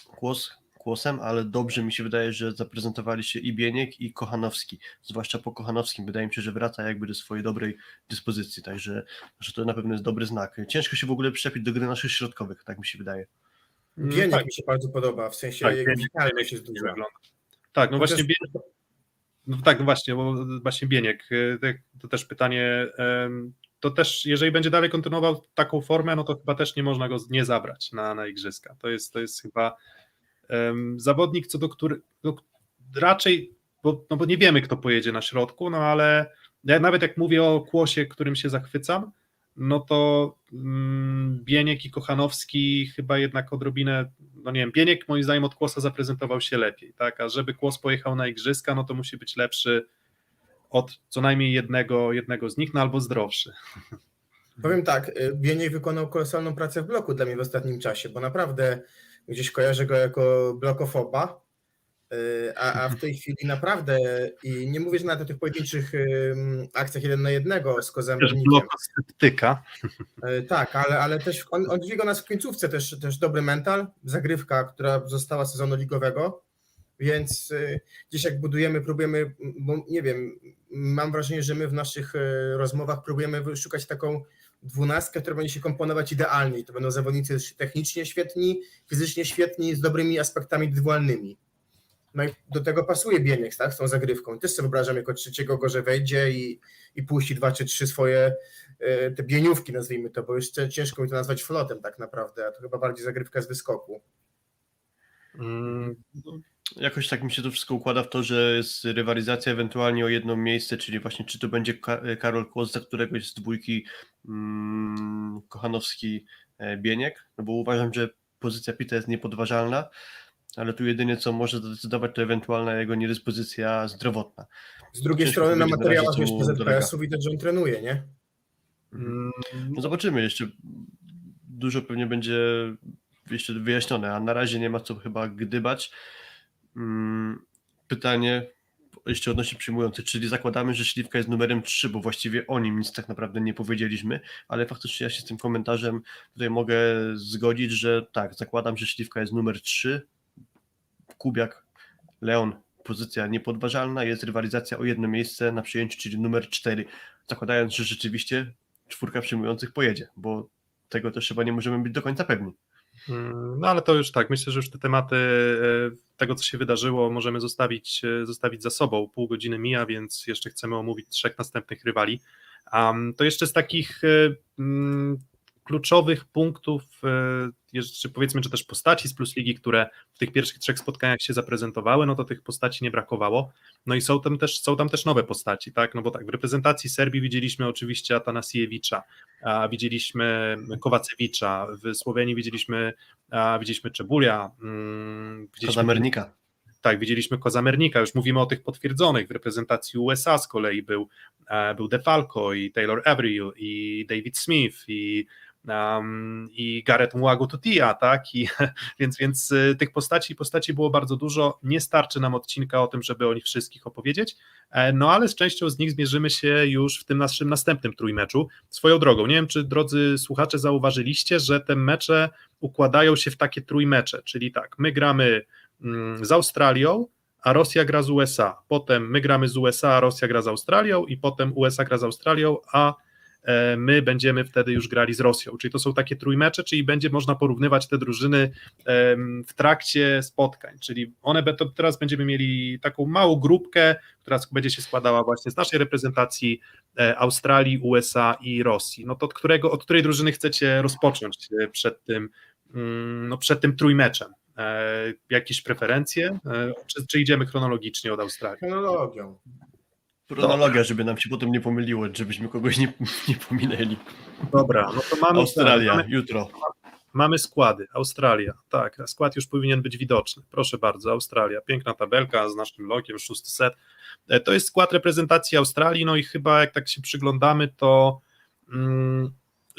Kłos Kłosem, ale dobrze mi się wydaje, że zaprezentowali się i Bieniek, i Kochanowski, zwłaszcza po Kochanowskim, wydaje mi się, że wraca jakby do swojej dobrej dyspozycji, także że to na pewno jest dobry znak. Ciężko się w ogóle przyczepić do gry naszych środkowych, tak mi się wydaje. Bieniek tak. Mi się bardzo podoba, w sensie tak, jak się zdążył. Tak, no właśnie jest... Bieniek, no tak, no właśnie, bo właśnie Bieniek, to też pytanie, to też jeżeli będzie dalej kontynuował taką formę, no to chyba też nie można go nie zabrać na, na igrzyska, to jest, to jest chyba zawodnik, co do których no, raczej, bo, no bo nie wiemy, kto pojedzie na środku, no ale ja nawet jak mówię o Kłosie, którym się zachwycam, no to mm, Bieniek i Kochanowski chyba jednak odrobinę, no nie wiem, Bieniek moim zdaniem od Kłosa zaprezentował się lepiej, tak, a żeby Kłos pojechał na igrzyska, no to musi być lepszy od co najmniej jednego, jednego z nich, no albo zdrowszy. Powiem tak, Bieniek wykonał kolosalną pracę w bloku dla mnie w ostatnim czasie, bo naprawdę gdzieś kojarzę go jako blokofoba, a, a w tej chwili naprawdę, i nie mówię, że nawet o tych pojedynczych akcjach jeden na jednego z Kozemnikiem. Tak, ale, ale też on, on dźwigał nas w końcówce, też, też dobry mental, zagrywka, która została sezonu ligowego, więc gdzieś jak budujemy, próbujemy, bo nie wiem, mam wrażenie, że my w naszych rozmowach próbujemy szukać taką dwunastkę, która będzie się komponować idealnie. To będą zawodnicy technicznie świetni, fizycznie świetni, z dobrymi aspektami indywidualnymi. No i do tego pasuje Bieniek, tak, z tą zagrywką. Też sobie wyobrażam, jako trzeciego gorze wejdzie i, i puści dwa czy trzy swoje te bieniówki, nazwijmy to, bo jeszcze ciężko mi to nazwać flotem tak naprawdę, a to chyba bardziej zagrywka z wyskoku. Mm. Jakoś tak mi się to wszystko układa w to, że jest rywalizacja ewentualnie o jedno miejsce, czyli właśnie czy to będzie Karol Kłos, za któregoś z dwójki um, Kochanowski-Bieniek, no bo uważam, że pozycja Pita jest niepodważalna, ale tu jedynie co może zadecydować to ewentualna jego niedyspozycja zdrowotna. Z drugiej Ciężko strony na materiałach jeszcze Z P S-u widać, że on trenuje, nie? Mm, no zobaczymy, jeszcze dużo pewnie będzie jeszcze wyjaśnione, a na razie nie ma co chyba gdybać. Pytanie jeszcze odnośnie przyjmujących, czyli zakładamy, że Śliwka jest numerem trzy, bo właściwie o nim nic tak naprawdę nie powiedzieliśmy, ale faktycznie ja się z tym komentarzem tutaj mogę zgodzić, że tak, zakładam, że Śliwka jest numer trzy, Kubiak, Leon, pozycja niepodważalna, jest rywalizacja o jedno miejsce na przyjęciu, czyli numer cztery, zakładając, że rzeczywiście czwórka przyjmujących pojedzie, bo tego też chyba nie możemy być do końca pewni. No ale to już tak, myślę, że już te tematy tego, co się wydarzyło, możemy zostawić, zostawić za sobą. Pół godziny mija, więc jeszcze chcemy omówić trzech następnych rywali. Um, to jeszcze z takich um, kluczowych punktów, czy powiedzmy, czy też postaci z Plus Ligi, które w tych pierwszych trzech spotkaniach się zaprezentowały, no to tych postaci nie brakowało. No i są tam też, są tam też nowe postaci, tak? No bo tak, w reprezentacji Serbii widzieliśmy oczywiście Atanasijewicza, a widzieliśmy Kowacewicza, w Słowenii widzieliśmy, a widzieliśmy Czebulia, mm, widzieliśmy... Kazamernika. Tak, widzieliśmy Kozamernika, już mówimy o tych potwierdzonych. W reprezentacji U S A z kolei był, był DeFalco i Taylor Avery i David Smith i, um, i Gareth Mwago-Tutia, tak? I, więc, więc tych postaci postaci było bardzo dużo. Nie starczy nam odcinka o tym, żeby o nich wszystkich opowiedzieć, no ale z częścią z nich zmierzymy się już w tym naszym następnym trójmeczu. Swoją drogą, nie wiem, czy drodzy słuchacze zauważyliście, że te mecze układają się w takie trójmecze, czyli tak, my gramy z Australią, a Rosja gra z U S A. Potem my gramy z U S A, a Rosja gra z Australią i potem U S A gra z Australią, a my będziemy wtedy już grali z Rosją. Czyli to są takie trójmecze, czyli będzie można porównywać te drużyny w trakcie spotkań. Czyli one to teraz będziemy mieli taką małą grupkę, która będzie się składała właśnie z naszej reprezentacji Australii, U S A i Rosji. No to od, którego, od której drużyny chcecie rozpocząć przed tym, no przed tym trójmeczem? E, jakieś preferencje? E, czy, czy idziemy chronologicznie od Australii? Chronologią. Chronologia, żeby nam się potem nie pomyliło, żebyśmy kogoś nie, nie pominęli. Dobra, no to mamy... Australia, mamy, jutro. Mamy składy, Australia, tak, skład już powinien być widoczny. Proszę bardzo, Australia, piękna tabelka z naszym logiem, szósty set. E, to jest skład reprezentacji Australii, no i chyba jak tak się przyglądamy, to... Mm,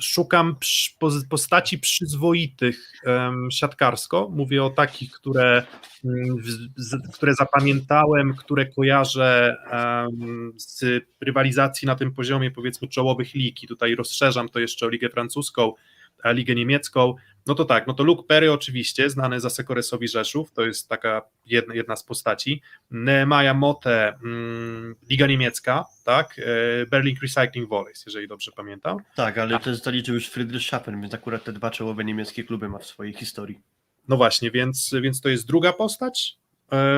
Szukam postaci przyzwoitych siatkarsko, mówię o takich, które, które zapamiętałem, które kojarzę z rywalizacji na tym poziomie powiedzmy czołowych lig i tutaj rozszerzam to jeszcze o ligę francuską, a ligę niemiecką, no to tak, no to Luke Perry oczywiście, znany z Asseco Resovii Rzeszów, to jest taka jedna, jedna z postaci, Nehemiah Motę, mm, Liga Niemiecka, tak, Berlin Recycling Volleys, jeżeli dobrze pamiętam. Tak, ale a... to zaliczył już Friedrichshafen, więc akurat te dwa czołowe niemieckie kluby ma w swojej historii. No właśnie, więc, więc to jest druga postać.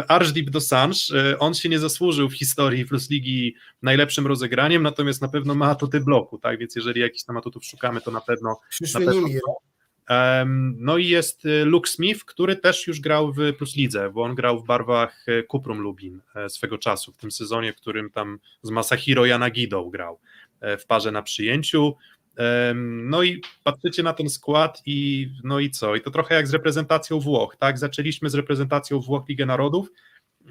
Arshdeep Dosanjh, on się nie zasłużył w historii Plus Ligi najlepszym rozegraniem, natomiast na pewno ma atuty bloku, tak, więc jeżeli jakichś tam atutów szukamy, to na pewno... Na pewno. No i jest Luke Smith, który też już grał w Plus Lidze, bo on grał w barwach Kuprum Lubin swego czasu, w tym sezonie, w którym tam z Masahiro Yanagidą grał w parze na przyjęciu. No i patrzycie na ten skład i no i co? I to trochę jak z reprezentacją Włoch, tak? Zaczęliśmy z reprezentacją Włoch Ligę Narodów,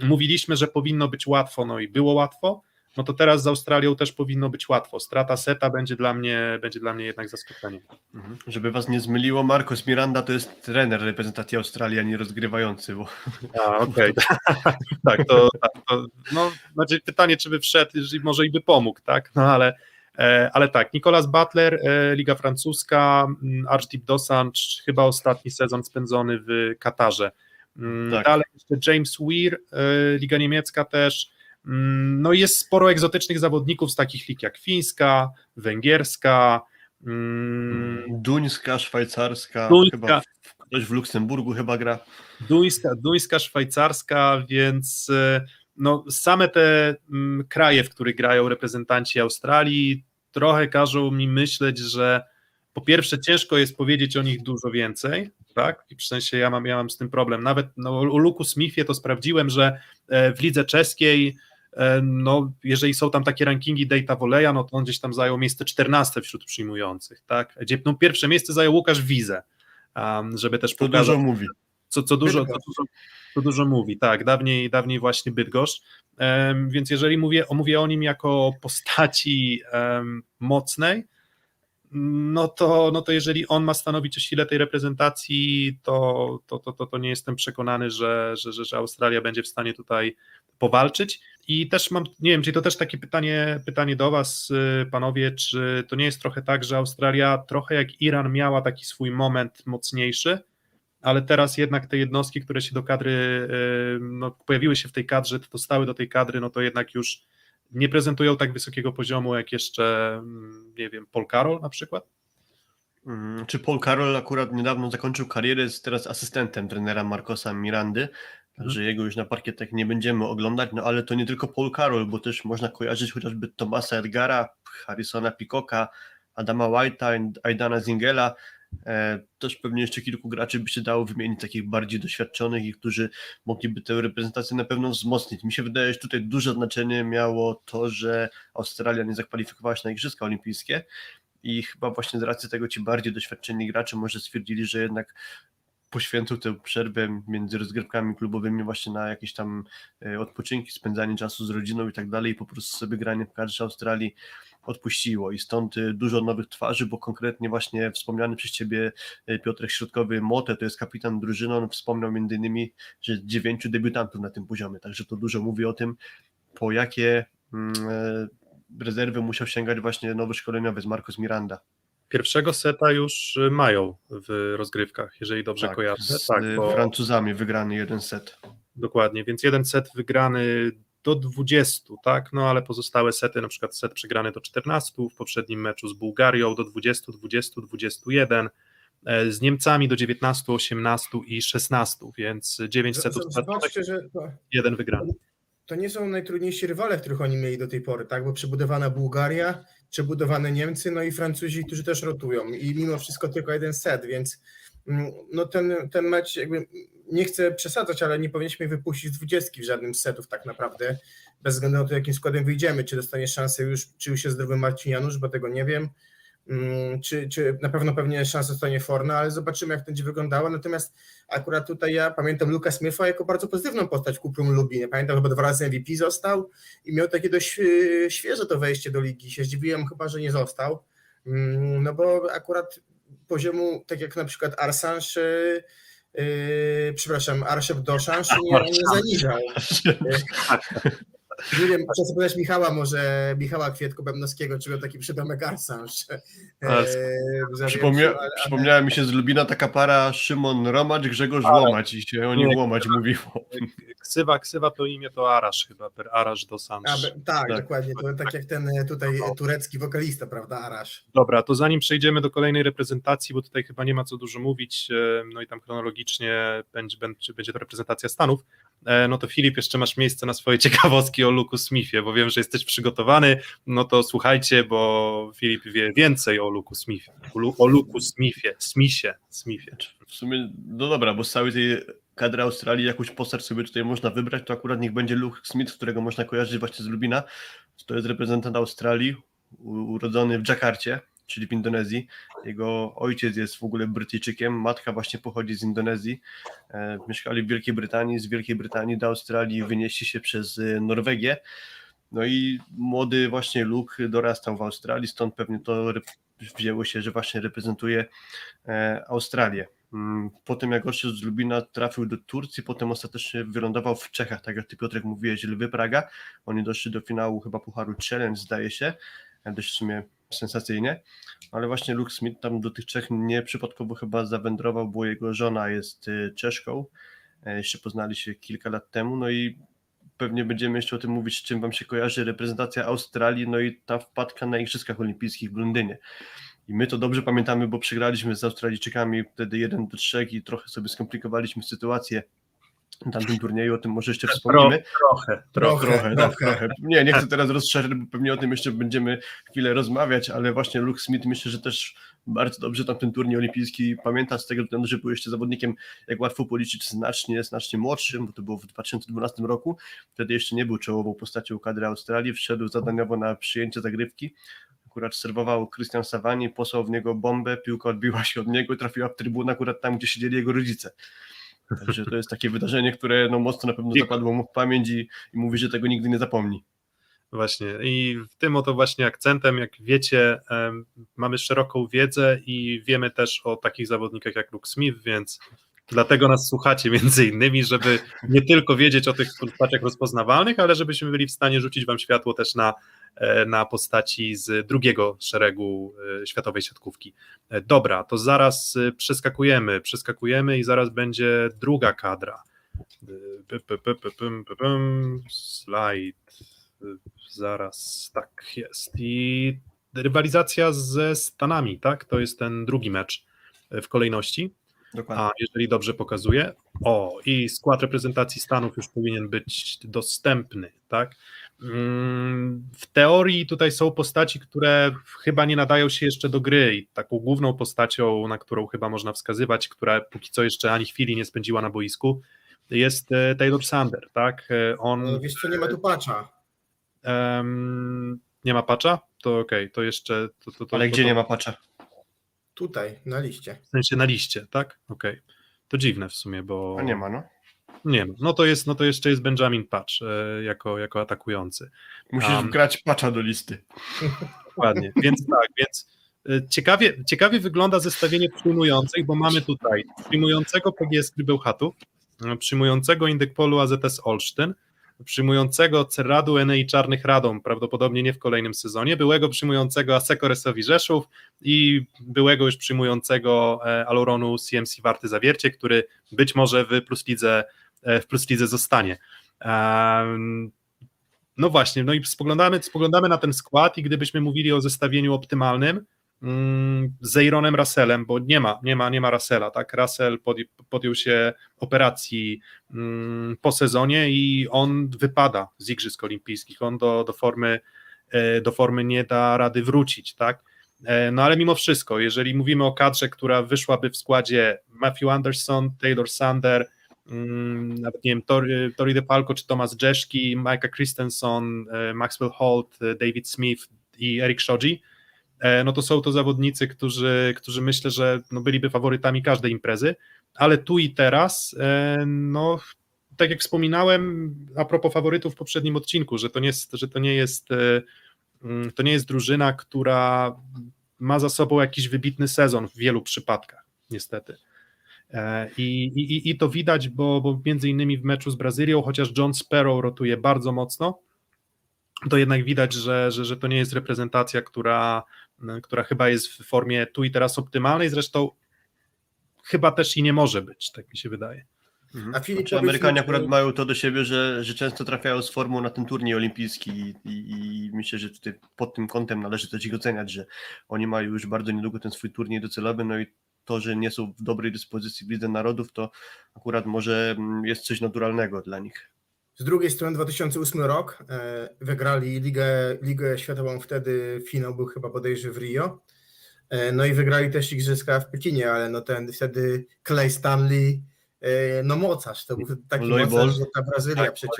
mówiliśmy, że powinno być łatwo, no i było łatwo, no to teraz z Australią też powinno być łatwo. Strata seta będzie dla mnie, będzie dla mnie jednak zaskoczeniem. Mhm. Żeby was nie zmyliło, Marcos Miranda to jest trener reprezentacji Australii, a nie rozgrywający. Bo... A, okej. Okay. tak, to, to no, znaczy pytanie, czy by wszedł, może i by pomógł, tak? No ale Ale tak, Nicolas Butler, Liga Francuska, Arshdeep Dosanjh, chyba ostatni sezon spędzony w Katarze. Tak. Dalej jeszcze James Weir, Liga Niemiecka też. No i jest sporo egzotycznych zawodników z takich lig jak fińska, węgierska. Duńska, szwajcarska, Duńska. Chyba ktoś w Luksemburgu chyba gra. Duńska, Duńska, szwajcarska, więc... No, same te m, kraje, w których grają reprezentanci Australii, trochę każą mi myśleć, że po pierwsze ciężko jest powiedzieć o nich dużo więcej, tak? I w sensie ja mam, ja mam z tym problem. Nawet no, o Luku Smithie to sprawdziłem, że e, w lidze czeskiej, e, no, jeżeli są tam takie rankingi Data Voleja, no to on gdzieś tam zajął miejsce czternaste wśród przyjmujących, tak? Gdzie no, pierwsze miejsce zajął Łukasz Wizę, um, żeby też to pokazać. Dużo mówi. Co, co dużo, co dużo, co dużo mówi, tak, dawniej, dawniej właśnie Bydgoszcz, um, więc jeżeli mówię, mówię o nim jako postaci um, mocnej, no to, no to jeżeli on ma stanowić o sile tej reprezentacji, to, to, to, to, to nie jestem przekonany, że, że, że, że Australia będzie w stanie tutaj powalczyć i też mam, nie wiem, czyli to też takie pytanie, pytanie do was, panowie, czy to nie jest trochę tak, że Australia trochę jak Iran miała taki swój moment mocniejszy, ale teraz jednak te jednostki, które się do kadry, no, pojawiły się w tej kadrze, dostały do tej kadry, no to jednak już nie prezentują tak wysokiego poziomu jak jeszcze, nie wiem, Paul Carroll na przykład? Hmm, czy Paul Carroll akurat niedawno zakończył karierę, jest teraz asystentem trenera Marcosa Mirandy, hmm. że jego już na parkietach nie będziemy oglądać, no ale to nie tylko Paul Carroll, bo też można kojarzyć chociażby Thomasa Edgara, Harrisona Peacocka, Adama White'a, Aidana Zingela, też pewnie jeszcze kilku graczy by się dało wymienić, takich bardziej doświadczonych i którzy mogliby tę reprezentację na pewno wzmocnić. Mi się wydaje, że tutaj duże znaczenie miało to, że Australia nie zakwalifikowała się na Igrzyska Olimpijskie i chyba właśnie z racji tego ci bardziej doświadczeni gracze może stwierdzili, że jednak poświęcą tę przerwę między rozgrywkami klubowymi właśnie na jakieś tam odpoczynki, spędzanie czasu z rodziną i tak dalej, i po prostu sobie granie w kadrze Australii odpuściło i stąd dużo nowych twarzy, bo konkretnie właśnie wspomniany przez Ciebie Piotrek Środkowy Motę, to jest kapitan drużyny, on wspomniał między innymi, że dziewięciu debiutantów na tym poziomie, także to dużo mówi o tym, po jakie rezerwy musiał sięgać właśnie nowy szkoleniowiec Marcos Miranda. Pierwszego seta już mają w rozgrywkach, jeżeli dobrze tak, kojarzę. Z tak, bo... Francuzami wygrany jeden set. Dokładnie, więc jeden set wygrany do dwudziestu, tak? No ale pozostałe sety, na przykład set przegrany do czternastu, w poprzednim meczu z Bułgarią do dwudziestu, dwudziestu, dwudziestu jeden, z Niemcami do dziewiętnastu, osiemnastu i szesnastu, więc dziewięć setów jeden wygrany. To nie są najtrudniejsi rywale, których oni mieli do tej pory, tak? Bo przebudowana Bułgaria, przebudowane Niemcy, no i Francuzi, którzy też rotują i mimo wszystko tylko jeden set, więc no ten, ten mecz jakby, nie chcę przesadzać, ale nie powinniśmy wypuścić z dwudziestki w żadnym z setów tak naprawdę, bez względu na to, jakim składem wyjdziemy, czy dostanie szansę już, czy już jest zdrowy Marcin Janusz, bo tego nie wiem, czy, czy na pewno pewnie szansa dostanie Forna, ale zobaczymy, jak to będzie wyglądało. Natomiast akurat tutaj ja pamiętam Luke'a Smitha jako bardzo pozytywną postać Kuprum Lubin. Pamiętam, chyba dwa razy M V P został i miał takie dość świeże to wejście do ligi. Się zdziwiłem chyba, że nie został, no bo akurat poziomu, tak jak na przykład Arsanż, yy, przepraszam, Arshdeep Dosanjh nie, nie zaniżał. Nie wiem, trzeba zapytać Michała, może Michała Kwietko-Bębnowskiego, czy miał taki przydomek Arsanż. E, Przypomnia- przypomniała mi się z Lubina taka para Szymon Romacz, Grzegorz Łomacz i się o nim Łomacz mówiło. Ksywa, ksywa to imię to Arasz chyba, Arshdeep Dosanjh. A, tak, tak, dokładnie, to tak jak ten tutaj turecki wokalista, prawda, Arasz. Dobra, to zanim przejdziemy do kolejnej reprezentacji, bo tutaj chyba nie ma co dużo mówić, no i tam chronologicznie będzie, będzie to reprezentacja Stanów, no to Filip, jeszcze masz miejsce na swoje ciekawostki o Luke'u Smithie, bo wiem, że jesteś przygotowany, no to słuchajcie, bo Filip wie więcej o Luke'u Smithie, o Luke'u Smithie, Smithie, Smithie. W sumie, no dobra, bo z całej tej kadry Australii jakąś postać sobie tutaj można wybrać, to akurat niech będzie Luke Smith, którego można kojarzyć właśnie z Lubina, to jest reprezentant Australii, urodzony w Dżakarcie, czyli w Indonezji. Jego ojciec jest w ogóle Brytyjczykiem, matka właśnie pochodzi z Indonezji. Mieszkali w Wielkiej Brytanii, z Wielkiej Brytanii do Australii wynieśli się przez Norwegię. No i młody właśnie Luke dorastał w Australii, stąd pewnie to wzięło się, że właśnie reprezentuje Australię. Potem jak odszedł z Lubina, trafił do Turcji, potem ostatecznie wylądował w Czechach, tak jak Ty, Piotrek, mówiłeś, Lwy Praga. Oni doszli do finału chyba Pucharu Challenge, zdaje się, dość w sumie sensacyjnie, ale właśnie Luke Smith tam do tych Czech nieprzypadkowo chyba zawędrował, bo jego żona jest Czeszką, jeszcze poznali się kilka lat temu, no i pewnie będziemy jeszcze o tym mówić, z czym wam się kojarzy reprezentacja Australii, no i ta wpadka na Igrzyskach Olimpijskich w Londynie. I my to dobrze pamiętamy, bo przegraliśmy z Australijczykami wtedy jeden do trzech i trochę sobie skomplikowaliśmy sytuację na tamtym turnieju, o tym może jeszcze wspomnimy. Trochę, trochę, trochę. trochę, trochę. Nie, nie chcę teraz rozszerzyć, bo pewnie o tym jeszcze będziemy chwilę rozmawiać, ale właśnie Luke Smith myślę, że też bardzo dobrze tamten turniej olimpijski pamięta z tego względu, że był jeszcze zawodnikiem, jak łatwo policzyć, znacznie, znacznie młodszym, bo to było w dwa tysiące dwunastym roku, wtedy jeszcze nie był czołową postacią kadry Australii, wszedł zadaniowo na przyjęcie zagrywki, akurat serwował Krystian Sawani, posłał w niego bombę, piłka odbiła się od niego i trafiła w trybunę akurat tam, gdzie siedzieli jego rodzice. Także to jest takie wydarzenie, które no mocno na pewno zapadło mu w pamięć i, i mówi, że tego nigdy nie zapomni. Właśnie i w tym oto właśnie akcentem, jak wiecie, um, mamy szeroką wiedzę i wiemy też o takich zawodnikach jak Luke Smith, więc dlatego nas słuchacie między innymi, żeby nie tylko wiedzieć o tych postaciach rozpoznawalnych, ale żebyśmy byli w stanie rzucić wam światło też na, na postaci z drugiego szeregu światowej siatkówki. Dobra, to zaraz przeskakujemy, przeskakujemy i zaraz będzie druga kadra. Slajd, zaraz, tak jest. I rywalizacja ze Stanami, tak? To jest ten drugi mecz w kolejności. Dokładnie. A jeżeli dobrze pokazuję, o i skład reprezentacji Stanów już powinien być dostępny, tak? W teorii tutaj są postaci, które chyba nie nadają się jeszcze do gry i taką główną postacią, na którą chyba można wskazywać, która póki co jeszcze ani chwili nie spędziła na boisku, jest Taylor Sander, tak? On... Wiesz co, nie ma tu Patcha. Um, nie ma Patcha? To okej, okay, to jeszcze... To, to, to, Ale to, gdzie to... nie ma Patcha? Tutaj, na liście. W sensie na liście, tak? Okej. Okay. To dziwne w sumie, bo... A nie ma, no. Nie ma. No to jest, no to jeszcze jest Benjamin Patch jako, jako atakujący. Musisz um, wgrać Patcha do listy. Dokładnie, więc tak, więc... Ciekawie, ciekawie wygląda zestawienie przyjmujących, bo mamy tutaj przyjmującego P G S Krybełchatów, przyjmującego Indykpolu A Z S Olsztyn, przyjmującego Cerradu Enei Czarnych Radom, prawdopodobnie nie w kolejnym sezonie, byłego przyjmującego Asseco Resovii Rzeszów i byłego już przyjmującego Aluronu C M C Warty Zawiercie, który być może w Plus Lidze, w Plus Lidze zostanie. Um, no właśnie, no i spoglądamy, spoglądamy na ten skład i gdybyśmy mówili o zestawieniu optymalnym, z Aaronem Russellem, bo nie ma, nie ma, nie ma Russella, tak? Russell podjął się operacji po sezonie i on wypada z Igrzysk Olimpijskich, on do, do, formy, do formy nie da rady wrócić, tak? No ale mimo wszystko, jeżeli mówimy o kadrze, która wyszłaby w składzie Matthew Anderson, Taylor Sander, nawet nie wiem, Tori, Tori DeFalco czy Tomasz Drzeszki, Micah Christensen, Maxwell Holt, David Smith i Eric Shoji, no to są to zawodnicy, którzy, którzy myślę, że no byliby faworytami każdej imprezy, ale tu i teraz, no tak jak wspominałem a propos faworytów w poprzednim odcinku, że to nie jest, że to nie jest, to nie jest drużyna, która ma za sobą jakiś wybitny sezon w wielu przypadkach, niestety. I, i, i to widać, bo, bo między innymi w meczu z Brazylią, chociaż John Sparrow rotuje bardzo mocno, to jednak widać, że, że, że to nie jest reprezentacja, która, która chyba jest w formie tu i teraz optymalnej, zresztą chyba też i nie może być, tak mi się wydaje. Mhm. A znaczy, Amerykanie mi... akurat mają to do siebie, że, że często trafiają z formą na ten turniej olimpijski i, i, i myślę, że tutaj pod tym kątem należy też ich oceniać, że oni mają już bardzo niedługo ten swój turniej docelowy, no i to, że nie są w dobrej dyspozycji w Lidze Narodów, to akurat może jest coś naturalnego dla nich. Z drugiej strony dwa tysiące ósmy rok, wygrali Ligę, Ligę Światową, wtedy finał był chyba bodajże w Rio, no i wygrali też Igrzyska w Pekinie, ale no ten wtedy Clay Stanley, no mocarz, to był taki Lloyd mocarz, Ball. Że ta Brazylia tak, przecież...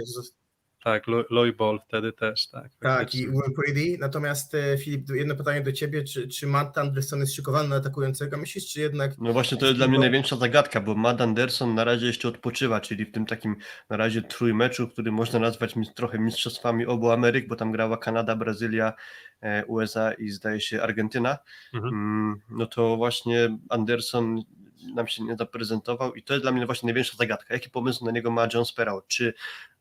Tak, Lloyd Ball wtedy też, tak. Tak, i Wilfredo, natomiast Filip, jedno pytanie do ciebie, czy, czy Matt Anderson jest szykowany na atakującego, myślisz, czy jednak... No właśnie to jest dla mnie największa zagadka, bo Matt Anderson na razie jeszcze odpoczywa, czyli w tym takim na razie trójmeczu, który można nazwać trochę mistrzostwami obu Ameryk, bo tam grała Kanada, Brazylia, U S A i zdaje się Argentyna, mhm. No to właśnie Anderson... nam się nie zaprezentował i to jest dla mnie właśnie największa zagadka. Jaki pomysł na niego ma John Sparrow? Czy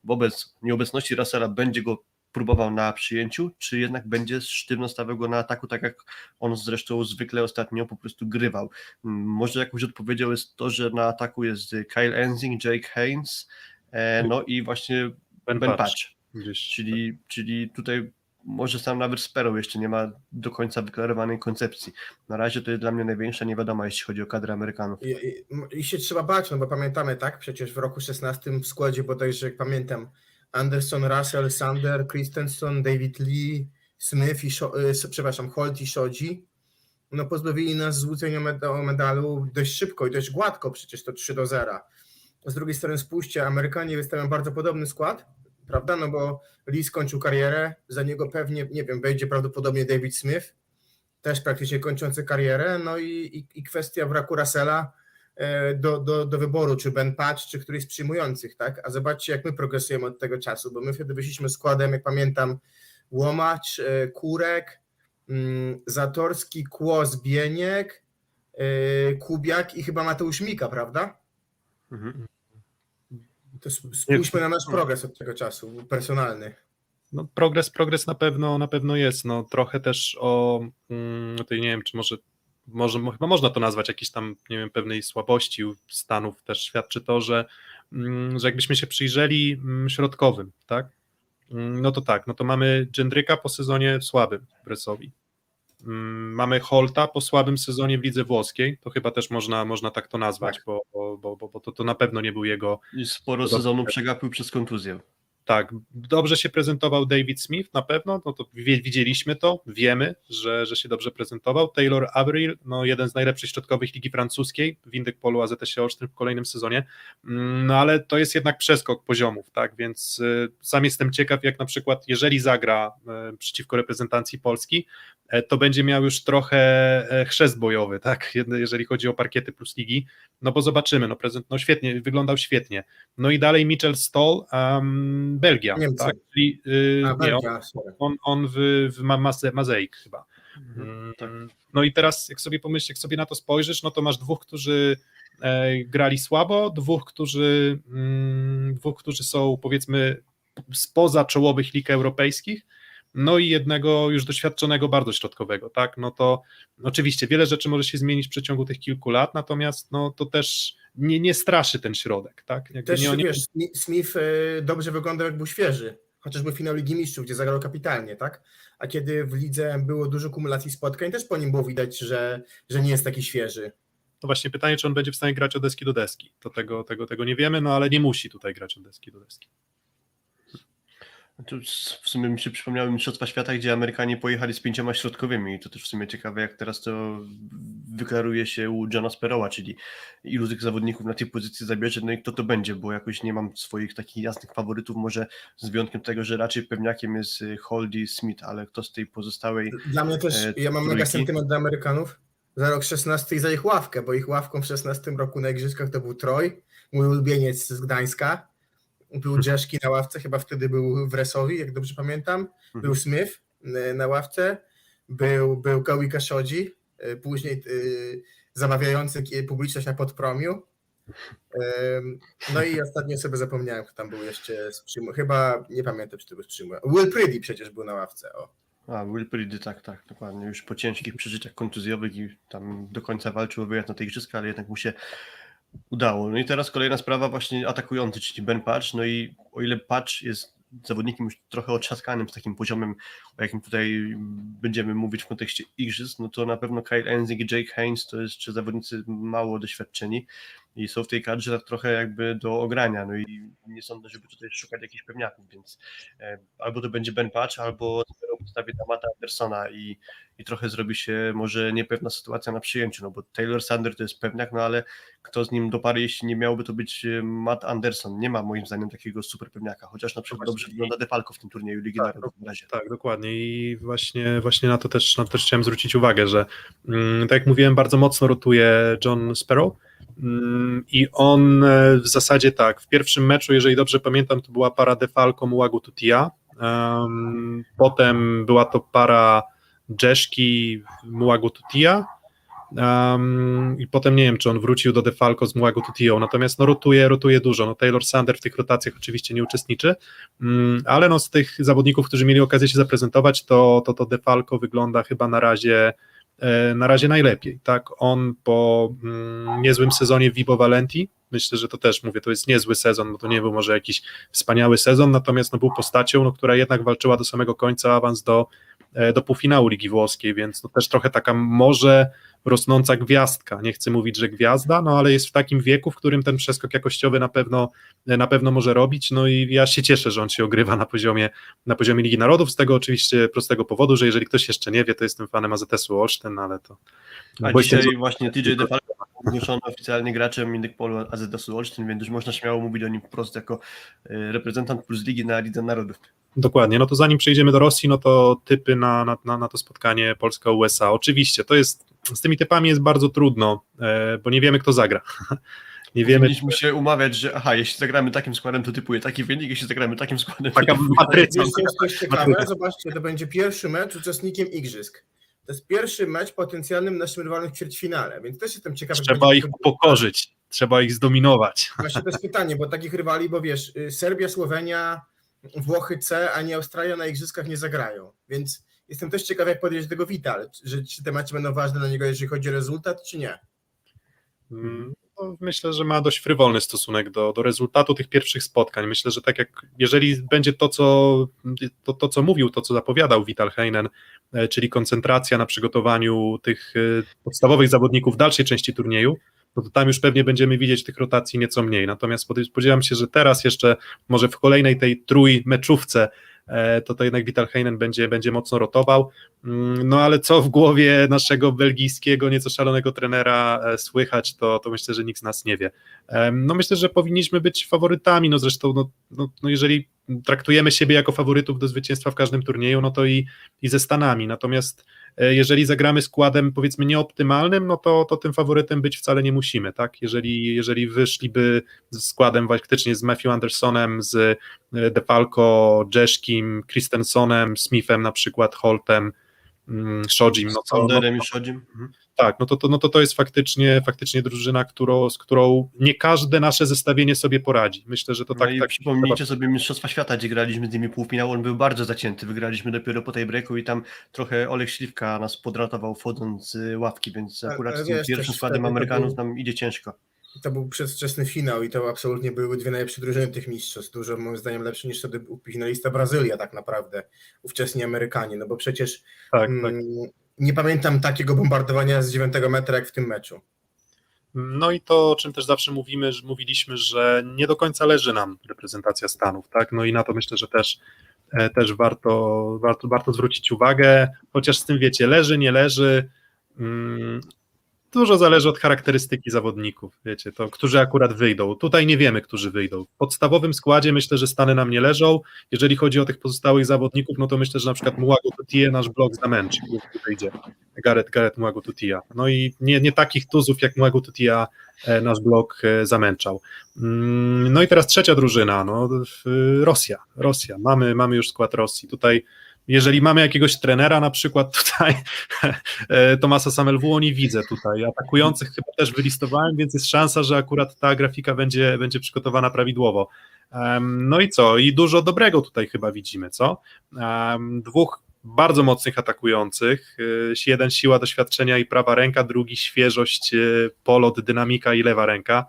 wobec nieobecności Russella będzie go próbował na przyjęciu, czy jednak będzie sztywno stawiał go na ataku, tak jak on zresztą zwykle ostatnio po prostu grywał? Może jakąś odpowiedzią jest to, że na ataku jest Kyle Ensing, Jake Haynes, no i właśnie Ben, Ben Patch. Czyli, czyli tutaj może sam nawet Sparrow jeszcze nie ma do końca wyklarowanej koncepcji. Na razie to jest dla mnie największa niewiadoma, jeśli chodzi o kadrę Amerykanów. I, i, i się trzeba bać, no bo pamiętamy, tak? Przecież w roku szesnastym w składzie bodajże, jak pamiętam, Anderson, Russell, Sander, Christensen, David Lee, Smith i Sho, e, przepraszam, Holt i Shoji, no pozbawili nas złudzenia o medalu dość szybko i dość gładko, przecież to trzy do zera. Z drugiej strony spójrzcie, Amerykanie wystawiają bardzo podobny skład, prawda, no bo Lee skończył karierę, za niego pewnie, nie wiem, będzie prawdopodobnie David Smith, też praktycznie kończący karierę, no i, i, i kwestia braku Russella do, do, do wyboru, czy Ben Patch, czy któryś z przyjmujących, tak, a zobaczcie, jak my progresujemy od tego czasu, bo my wtedy wyszliśmy składem, jak pamiętam, Łomacz, Kurek, Zatorski, Kłos, Bieniek, Kubiak i chyba Mateusz Mika, prawda? Mhm. To spójrzmy na nasz progres od tego czasu, personalny. No progres, progres na pewno na pewno jest, no trochę też o tej, nie wiem, czy może, może chyba można to nazwać jakiejś tam, nie wiem, pewnej słabości Stanów też świadczy to, że, że jakbyśmy się przyjrzeli środkowym, tak? No to tak, no to mamy Dżendryka po sezonie słabym w Resovii. Mamy Holta po słabym sezonie w Lidze Włoskiej, to chyba też można, można tak to nazwać, tak. bo, bo, bo, bo to, to na pewno nie był jego... I sporo sezonu przegapił przez kontuzję. Tak, dobrze się prezentował David Smith na pewno, no to widzieliśmy to, wiemy, że, że się dobrze prezentował. Taylor Avril, no jeden z najlepszych środkowych Ligi Francuskiej w Indykpolu A Z S O w kolejnym sezonie, no ale to jest jednak przeskok poziomów, tak, więc sam jestem ciekaw, jak na przykład jeżeli zagra przeciwko reprezentacji Polski, to będzie miał już trochę chrzest bojowy, tak, jeżeli chodzi o parkiety plus ligi, no bo zobaczymy, no prezent, no świetnie, wyglądał świetnie. No i dalej Mitchell Stoll, um, Belgia, Niemcy. Tak, czyli yy, A, nie, on, on, on w, w Mazeik chyba. Mhm, tak. No i teraz jak sobie pomyślisz, jak sobie na to spojrzysz, no to masz dwóch, którzy e, grali słabo, dwóch, którzy mm, dwóch, którzy są powiedzmy spoza czołowych lig europejskich, no i jednego już doświadczonego bardzo środkowego, tak, no to oczywiście wiele rzeczy może się zmienić w przeciągu tych kilku lat, natomiast no to też nie, nie straszy ten środek, tak. Jakby też, nie, nie... wiesz, Smith dobrze wyglądał, jak był świeży, chociażby w finał Ligi Mistrzów, gdzie zagrał kapitalnie, tak, a kiedy w lidze było dużo kumulacji spotkań, też po nim było widać, że, że nie jest taki świeży. To właśnie pytanie, czy on będzie w stanie grać od deski do deski, to tego, tego, tego nie wiemy, no ale nie musi tutaj grać od deski do deski. W sumie mi się przypomniały Mistrzostwa Świata, gdzie Amerykanie pojechali z pięcioma środkowymi i to też w sumie ciekawe, jak teraz to wyklaruje się u Johna Sparrowa, czyli ilu tych zawodników na tej pozycji zabierze, no i kto to będzie, bo jakoś nie mam swoich takich jasnych faworytów, może z wyjątkiem tego, że raczej pewniakiem jest Holdy, Smith, ale kto z tej pozostałej... Dla mnie też, e, ja mam mega sentyment do Amerykanów za rok szesnasty i za ich ławkę, bo ich ławką w szesnastym roku na Igrzyskach to był Troy, mój ulubieniec z Gdańska. Był Dżeszki na ławce, chyba wtedy był w Rzeszowie, jak dobrze pamiętam. Był Smith na ławce, był, był Kawi Kaszodzi, później y, zamawiający publiczność na Podpromiu. Y, no i ostatnio sobie zapomniałem, kto tam był jeszcze z przyjmu. Chyba, nie pamiętam, czy to był z przyjmu. Will Priddy przecież był na ławce. O. A, Will Priddy, tak, tak, dokładnie. Już po ciężkich przeżyciach kontuzjowych i tam do końca walczył o wyjazd na te igrzyska, ale jednak mu się udało. No i teraz kolejna sprawa, właśnie atakujący, czyli Ben Patch. No i o ile Patch jest zawodnikiem już trochę otrzaskanym z takim poziomem, o jakim tutaj będziemy mówić w kontekście igrzysk, no to na pewno Kyle Enzig i Jake Haynes to jeszcze zawodnicy mało doświadczeni i są w tej kadrze tak trochę jakby do ogrania, no i nie sądzę, żeby tutaj szukać jakichś pewniaków, więc albo to będzie Ben Patch, albo postawię na Matthew Andersona i, i trochę zrobi się może niepewna sytuacja na przyjęciu, no bo Taylor Sander to jest pewniak, no ale kto z nim do pary, jeśli nie miałby to być Matt Anderson, nie ma moim zdaniem takiego super pewniaka, chociaż na przykład dobrze wygląda Defalco w tym turnieju Ligi Narodów na razie. Tak, dokładnie i właśnie, właśnie na to też, na to też chciałem zwrócić uwagę, że mm, tak jak mówiłem, bardzo mocno rotuje John Sparrow, i on w zasadzie tak, w pierwszym meczu, jeżeli dobrze pamiętam, to była para Defalco Mułagu Tutia, um, potem była to para Dżeszki Mułagu Tutia um, i potem nie wiem, czy on wrócił do Defalco z Mułagu Tutią, natomiast no rotuje, rotuje dużo, no Taylor Sander w tych rotacjach oczywiście nie uczestniczy, um, ale no z tych zawodników, którzy mieli okazję się zaprezentować, to, to, to Defalco wygląda chyba na razie na razie najlepiej, tak, on po mm, niezłym sezonie w Vibo Valenti, myślę, że to też mówię, to jest niezły sezon, bo to nie był może jakiś wspaniały sezon, natomiast no, był postacią, no, która jednak walczyła do samego końca awans do, do półfinału Ligi Włoskiej, więc no, też trochę taka może rosnąca gwiazdka, nie chcę mówić, że gwiazda, no ale jest w takim wieku, w którym ten przeskok jakościowy na pewno, na pewno może robić, no i ja się cieszę, że on się ogrywa na poziomie, na poziomie Ligi Narodów, z tego oczywiście prostego powodu, że jeżeli ktoś jeszcze nie wie, to jestem fanem A Z S u Olsztyn, ale to... A bo dzisiaj jestem... właśnie T J Defalco ogłoszony oficjalnie graczem Indykpolu A Z S u Olsztyn, więc już można śmiało mówić o nim wprost jako reprezentant plus Ligi na Lidze Narodów. Dokładnie, no to zanim przejdziemy do Rosji, no to typy na, na, na, na to spotkanie Polska U S A, oczywiście, to jest z tymi typami jest bardzo trudno, bo nie wiemy, kto zagra. Nie wiemy, powinniśmy czy... się umawiać, że aha, jeśli zagramy takim składem, to typuje taki wynik, jeśli zagramy takim składem... Taka matryca. Jeśli jest coś ciekawe, zobaczcie, to będzie pierwszy mecz uczestnikiem Igrzysk. To jest pierwszy mecz potencjalnym naszym rywalnym w ćwierćfinale, więc też jestem ciekawy... Trzeba ich upokorzyć, trzeba ich zdominować. Właśnie to jest pytanie, bo takich rywali, bo wiesz, Serbia, Słowenia, Włochy C, ani Australia na Igrzyskach nie zagrają, więc... Jestem też ciekaw, jak podejść do tego Vital, że czy te mecze będą ważne dla niego, jeżeli chodzi o rezultat, czy nie? Myślę, że ma dość frywolny stosunek do, do rezultatu tych pierwszych spotkań. Myślę, że tak jak, jeżeli będzie to co, to, to, co mówił, to co zapowiadał Vital Heynen, czyli koncentracja na przygotowaniu tych podstawowych zawodników w dalszej części turnieju, no to tam już pewnie będziemy widzieć tych rotacji nieco mniej. Natomiast spodziewam się, że teraz jeszcze może w kolejnej tej trójmeczówce to to jednak Vital Heynen będzie, będzie mocno rotował, no ale co w głowie naszego belgijskiego, nieco szalonego trenera słychać, to, to myślę, że nikt z nas nie wie. No myślę, że powinniśmy być faworytami, no zresztą no, no, no jeżeli traktujemy siebie jako faworytów do zwycięstwa w każdym turnieju, no to i, i ze Stanami, natomiast jeżeli zagramy składem powiedzmy nieoptymalnym, no to, to tym faworytem być wcale nie musimy, tak? Jeżeli, jeżeli wyszliby z składem faktycznie z Matthew Andersonem, z De Falco, Jeszkim, Christensenem, Smithem na przykład, Holtem, Shodzim. No to, no to, tak, no to, to, no to to jest faktycznie, faktycznie drużyna, którą, z którą nie każde nasze zestawienie sobie poradzi. Myślę, że to no tak... I tak przypomnijcie chyba... sobie Mistrzostwa Świata, gdzie graliśmy z nimi półfinał, on był bardzo zacięty, wygraliśmy dopiero po tej breaku i tam trochę Olek Śliwka nas podratował wchodząc z ławki, więc akurat z tym wiesz, pierwszym składem Amerykanów nam idzie ciężko. To był przedwczesny finał i to absolutnie były dwie najlepsze drużyny tych mistrzostw, dużo moim zdaniem lepsze niż wtedy finalista Brazylia tak naprawdę, ówczesni Amerykanie, no bo przecież tak, m, tak. nie pamiętam takiego bombardowania z dziewiątego metra jak w tym meczu. No i to, o czym też zawsze mówimy, że mówiliśmy, że nie do końca leży nam reprezentacja Stanów, tak? No i na to myślę, że też, też warto, warto, warto zwrócić uwagę, chociaż z tym wiecie, leży, nie leży, mm, dużo zależy od charakterystyki zawodników, wiecie, to którzy akurat wyjdą. Tutaj nie wiemy, którzy wyjdą. W podstawowym składzie myślę, że Stany nam nie leżą. Jeżeli chodzi o tych pozostałych zawodników, no to myślę, że na przykład Muago-Tutia nasz blok zamęczy, jeśli wyjdzie Gareth, Gareth Muago-Tutia. No i nie, nie takich tuzów jak Muago-Tutia nasz blok zamęczał. No i teraz trzecia drużyna, no Rosja. Rosja. Mamy, mamy już skład Rosji. Tutaj jeżeli mamy jakiegoś trenera, na przykład tutaj Tomasa Samelwu, nie widzę tutaj, atakujących chyba też wylistowałem, więc jest szansa, że akurat ta grafika będzie, będzie przygotowana prawidłowo. No i co? I dużo dobrego tutaj chyba widzimy, co? Dwóch bardzo mocnych atakujących, jeden siła doświadczenia i prawa ręka, drugi świeżość, polot, dynamika i lewa ręka.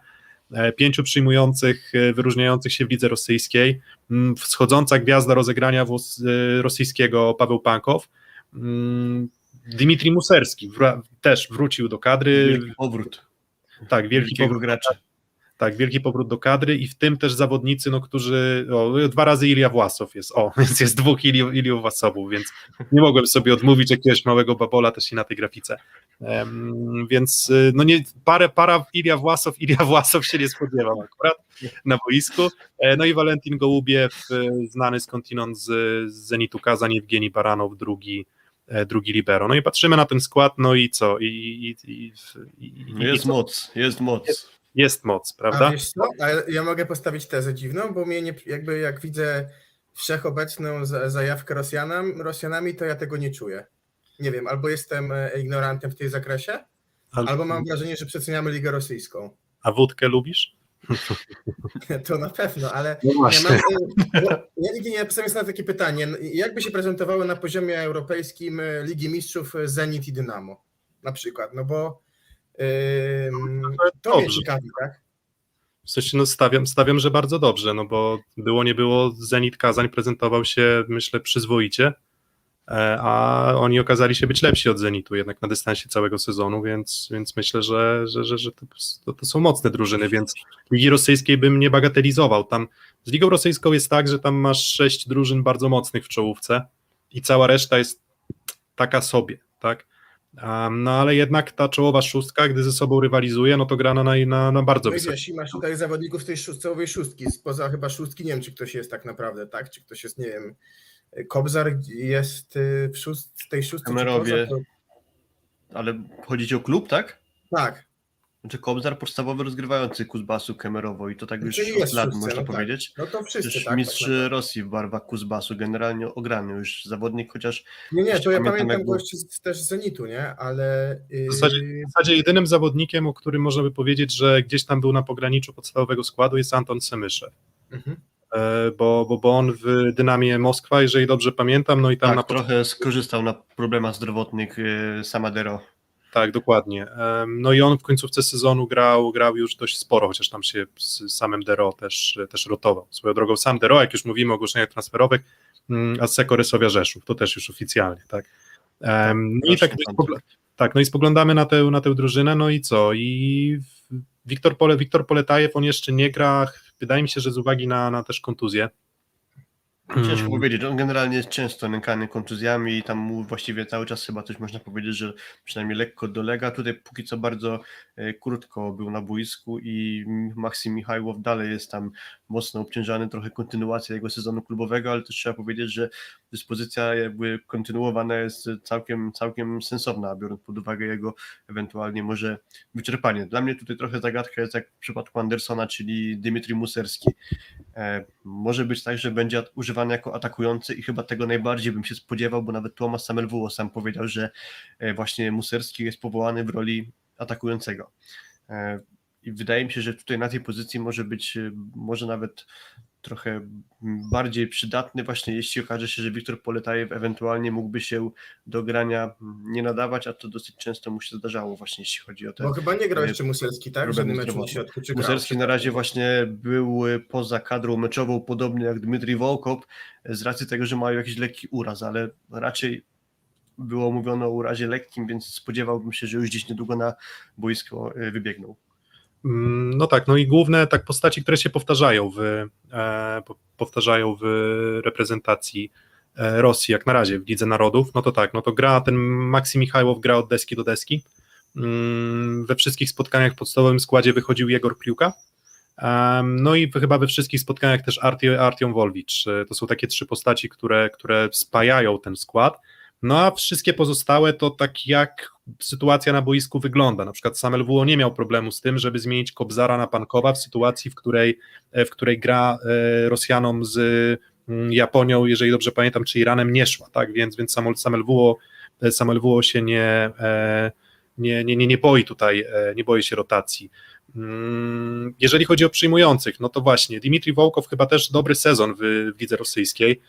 Pięciu przyjmujących wyróżniających się w lidze rosyjskiej, wschodząca gwiazda rozegrania rosyjskiego Paweł Pankow, Dmitrij Muserski wr- też wrócił do kadry. Wielki powrót. Tak, wielki Wielkiego powrót gracza. Tak, wielki powrót do kadry i w tym też zawodnicy, no, którzy, o, dwa razy Ilja Własow jest, o, więc jest dwóch Ili, Iliów Własowów, więc nie mogłem sobie odmówić jakiegoś małego babola też i na tej grafice, um, więc no nie, parę, para Ilja Własow, Ilja Własow się nie spodziewam akurat na boisku, no i Walentin Gołubiew, znany skądinąd z, z Zenitu Kazań, Jewgieni Baranow, drugi drugi libero. No i patrzymy na ten skład, no i co? I, i, i, i, i jest i moc, jest moc. Jest, Jest moc, prawda? A wiesz co? A ja mogę postawić tezę dziwną, bo mnie nie, jakby jak widzę wszechobecną zajawkę Rosjanom, Rosjanami, to ja tego nie czuję. Nie wiem, albo jestem ignorantem w tej zakresie, Al... albo mam wrażenie, że przeceniamy Ligę Rosyjską. A wódkę lubisz? To na pewno, ale no ja, mam, ja nigdy nie napisałem na takie pytanie. Jak by się prezentowały na poziomie europejskim Ligi Mistrzów Zenit i Dynamo? Na przykład, no bo to jest ciekawe, tak? W sensie, no stawiam, stawiam, że bardzo dobrze, no bo było nie było, Zenit Kazań prezentował się, myślę, przyzwoicie, a oni okazali się być lepsi od Zenitu jednak na dystansie całego sezonu, więc, więc myślę, że, że, że, że to, to są mocne drużyny, więc Ligi Rosyjskiej bym nie bagatelizował. Tam z Ligą Rosyjską jest tak, że tam masz sześć drużyn bardzo mocnych w czołówce i cała reszta jest taka sobie, tak? No ale jednak ta czołowa szóstka, gdy ze sobą rywalizuje, no to gra na, na, na bardzo no wysokie. Jeśli masz tutaj zawodników tej szóst- czołowej szóstki, spoza chyba szóstki, nie wiem czy ktoś jest tak naprawdę, tak? Czy ktoś jest, nie wiem, Kobzar jest w szóst- tej szóstce. Kamerowie, to... ale chodzi ci o klub, tak? Tak. Znaczy Kobzar podstawowy rozgrywający Kuzbasu Kemerowo i to tak już znaczy od lat szóstce, można no powiedzieć. Tak. No to wszyscy już tak, mistrz tak. Rosji w barwach Kuzbasu, generalnie ograny już zawodnik, chociaż... Nie, nie, to ja pamiętam gości też z Zenitu, nie? Ale... W zasadzie, w zasadzie jedynym zawodnikiem, o którym można by powiedzieć, że gdzieś tam był na pograniczu podstawowego składu jest Anton Semyszew. Mhm. Bo, bo, bo on w Dynamie Moskwa, jeżeli dobrze pamiętam, no i tam... Tak, na trochę skorzystał na problemach zdrowotnych Samadero. Tak, dokładnie. No i on w końcówce sezonu grał, grał już dość sporo, chociaż tam się z samym Dero też, też rotował. Swoją drogą sam Dero, jak już mówimy o ogłoszeniach transferowych, Asseco Resovia Rzeszów, to też już oficjalnie, tak. No i tak, tak, no i spoglądamy na tę, na tę drużynę, no i co? I Wiktor Pole, Wiktor Poletajew, on jeszcze nie gra, wydaje mi się, że z uwagi na, na też kontuzję. Ciężko powiedzieć, on generalnie jest często nękany kontuzjami i tam mu właściwie cały czas chyba coś można powiedzieć, że przynajmniej lekko dolega. Tutaj póki co bardzo krótko był na boisku i Maksim Michajłow dalej jest tam mocno obciążany, trochę kontynuacja jego sezonu klubowego, ale też trzeba powiedzieć, że dyspozycja jakby kontynuowana jest całkiem, całkiem sensowna, biorąc pod uwagę jego ewentualnie może wyczerpanie. Dla mnie tutaj trochę zagadka jest jak w przypadku Andersona, czyli Dymitri Muserski. E, może być tak, że będzie używany jako atakujący i chyba tego najbardziej bym się spodziewał, bo nawet Tomasz Samelwuo sam powiedział, że właśnie Muserski jest powołany w roli atakującego. E, I wydaje mi się, że tutaj na tej pozycji może być może nawet trochę bardziej przydatny właśnie, jeśli okaże się, że Wiktor Poletajew ewentualnie mógłby się do grania nie nadawać, a to dosyć często mu się zdarzało właśnie, jeśli chodzi o te... No chyba nie grał jeszcze Muserski, tak? W żadnym meczu na środku. Czy Muserski na razie właśnie był poza kadrą meczową, podobnie jak Dmytryj Wołkop, z racji tego, że mają jakiś lekki uraz, ale raczej było mówione o urazie lekkim, więc spodziewałbym się, że już gdzieś niedługo na boisko wybiegną. No tak, no i główne tak postaci, które się powtarzają w, e, powtarzają w reprezentacji e, Rosji, jak na razie w Lidze Narodów, no to tak, no to gra, ten Maksim Michajłow gra od deski do deski, mm, we wszystkich spotkaniach w podstawowym składzie wychodził Jegor Kliuka, e, no i chyba we wszystkich spotkaniach też Arti, Artiom Wolwicz, e, to są takie trzy postaci, które, które spajają ten skład, no a wszystkie pozostałe to tak jak sytuacja na boisku wygląda. Na przykład Samel Wuo nie miał problemu z tym, żeby zmienić Kobzara na Pankowa w sytuacji, w której, w której gra Rosjanom z Japonią, jeżeli dobrze pamiętam, czy Iranem nie szła, tak? Więc, więc Samel Wuo, Samel Wuo się nie, nie, nie, nie boi tutaj, nie boi się rotacji. Jeżeli chodzi o przyjmujących, no to właśnie Dmitrij Wołkow chyba też dobry sezon w, w lidze rosyjskiej,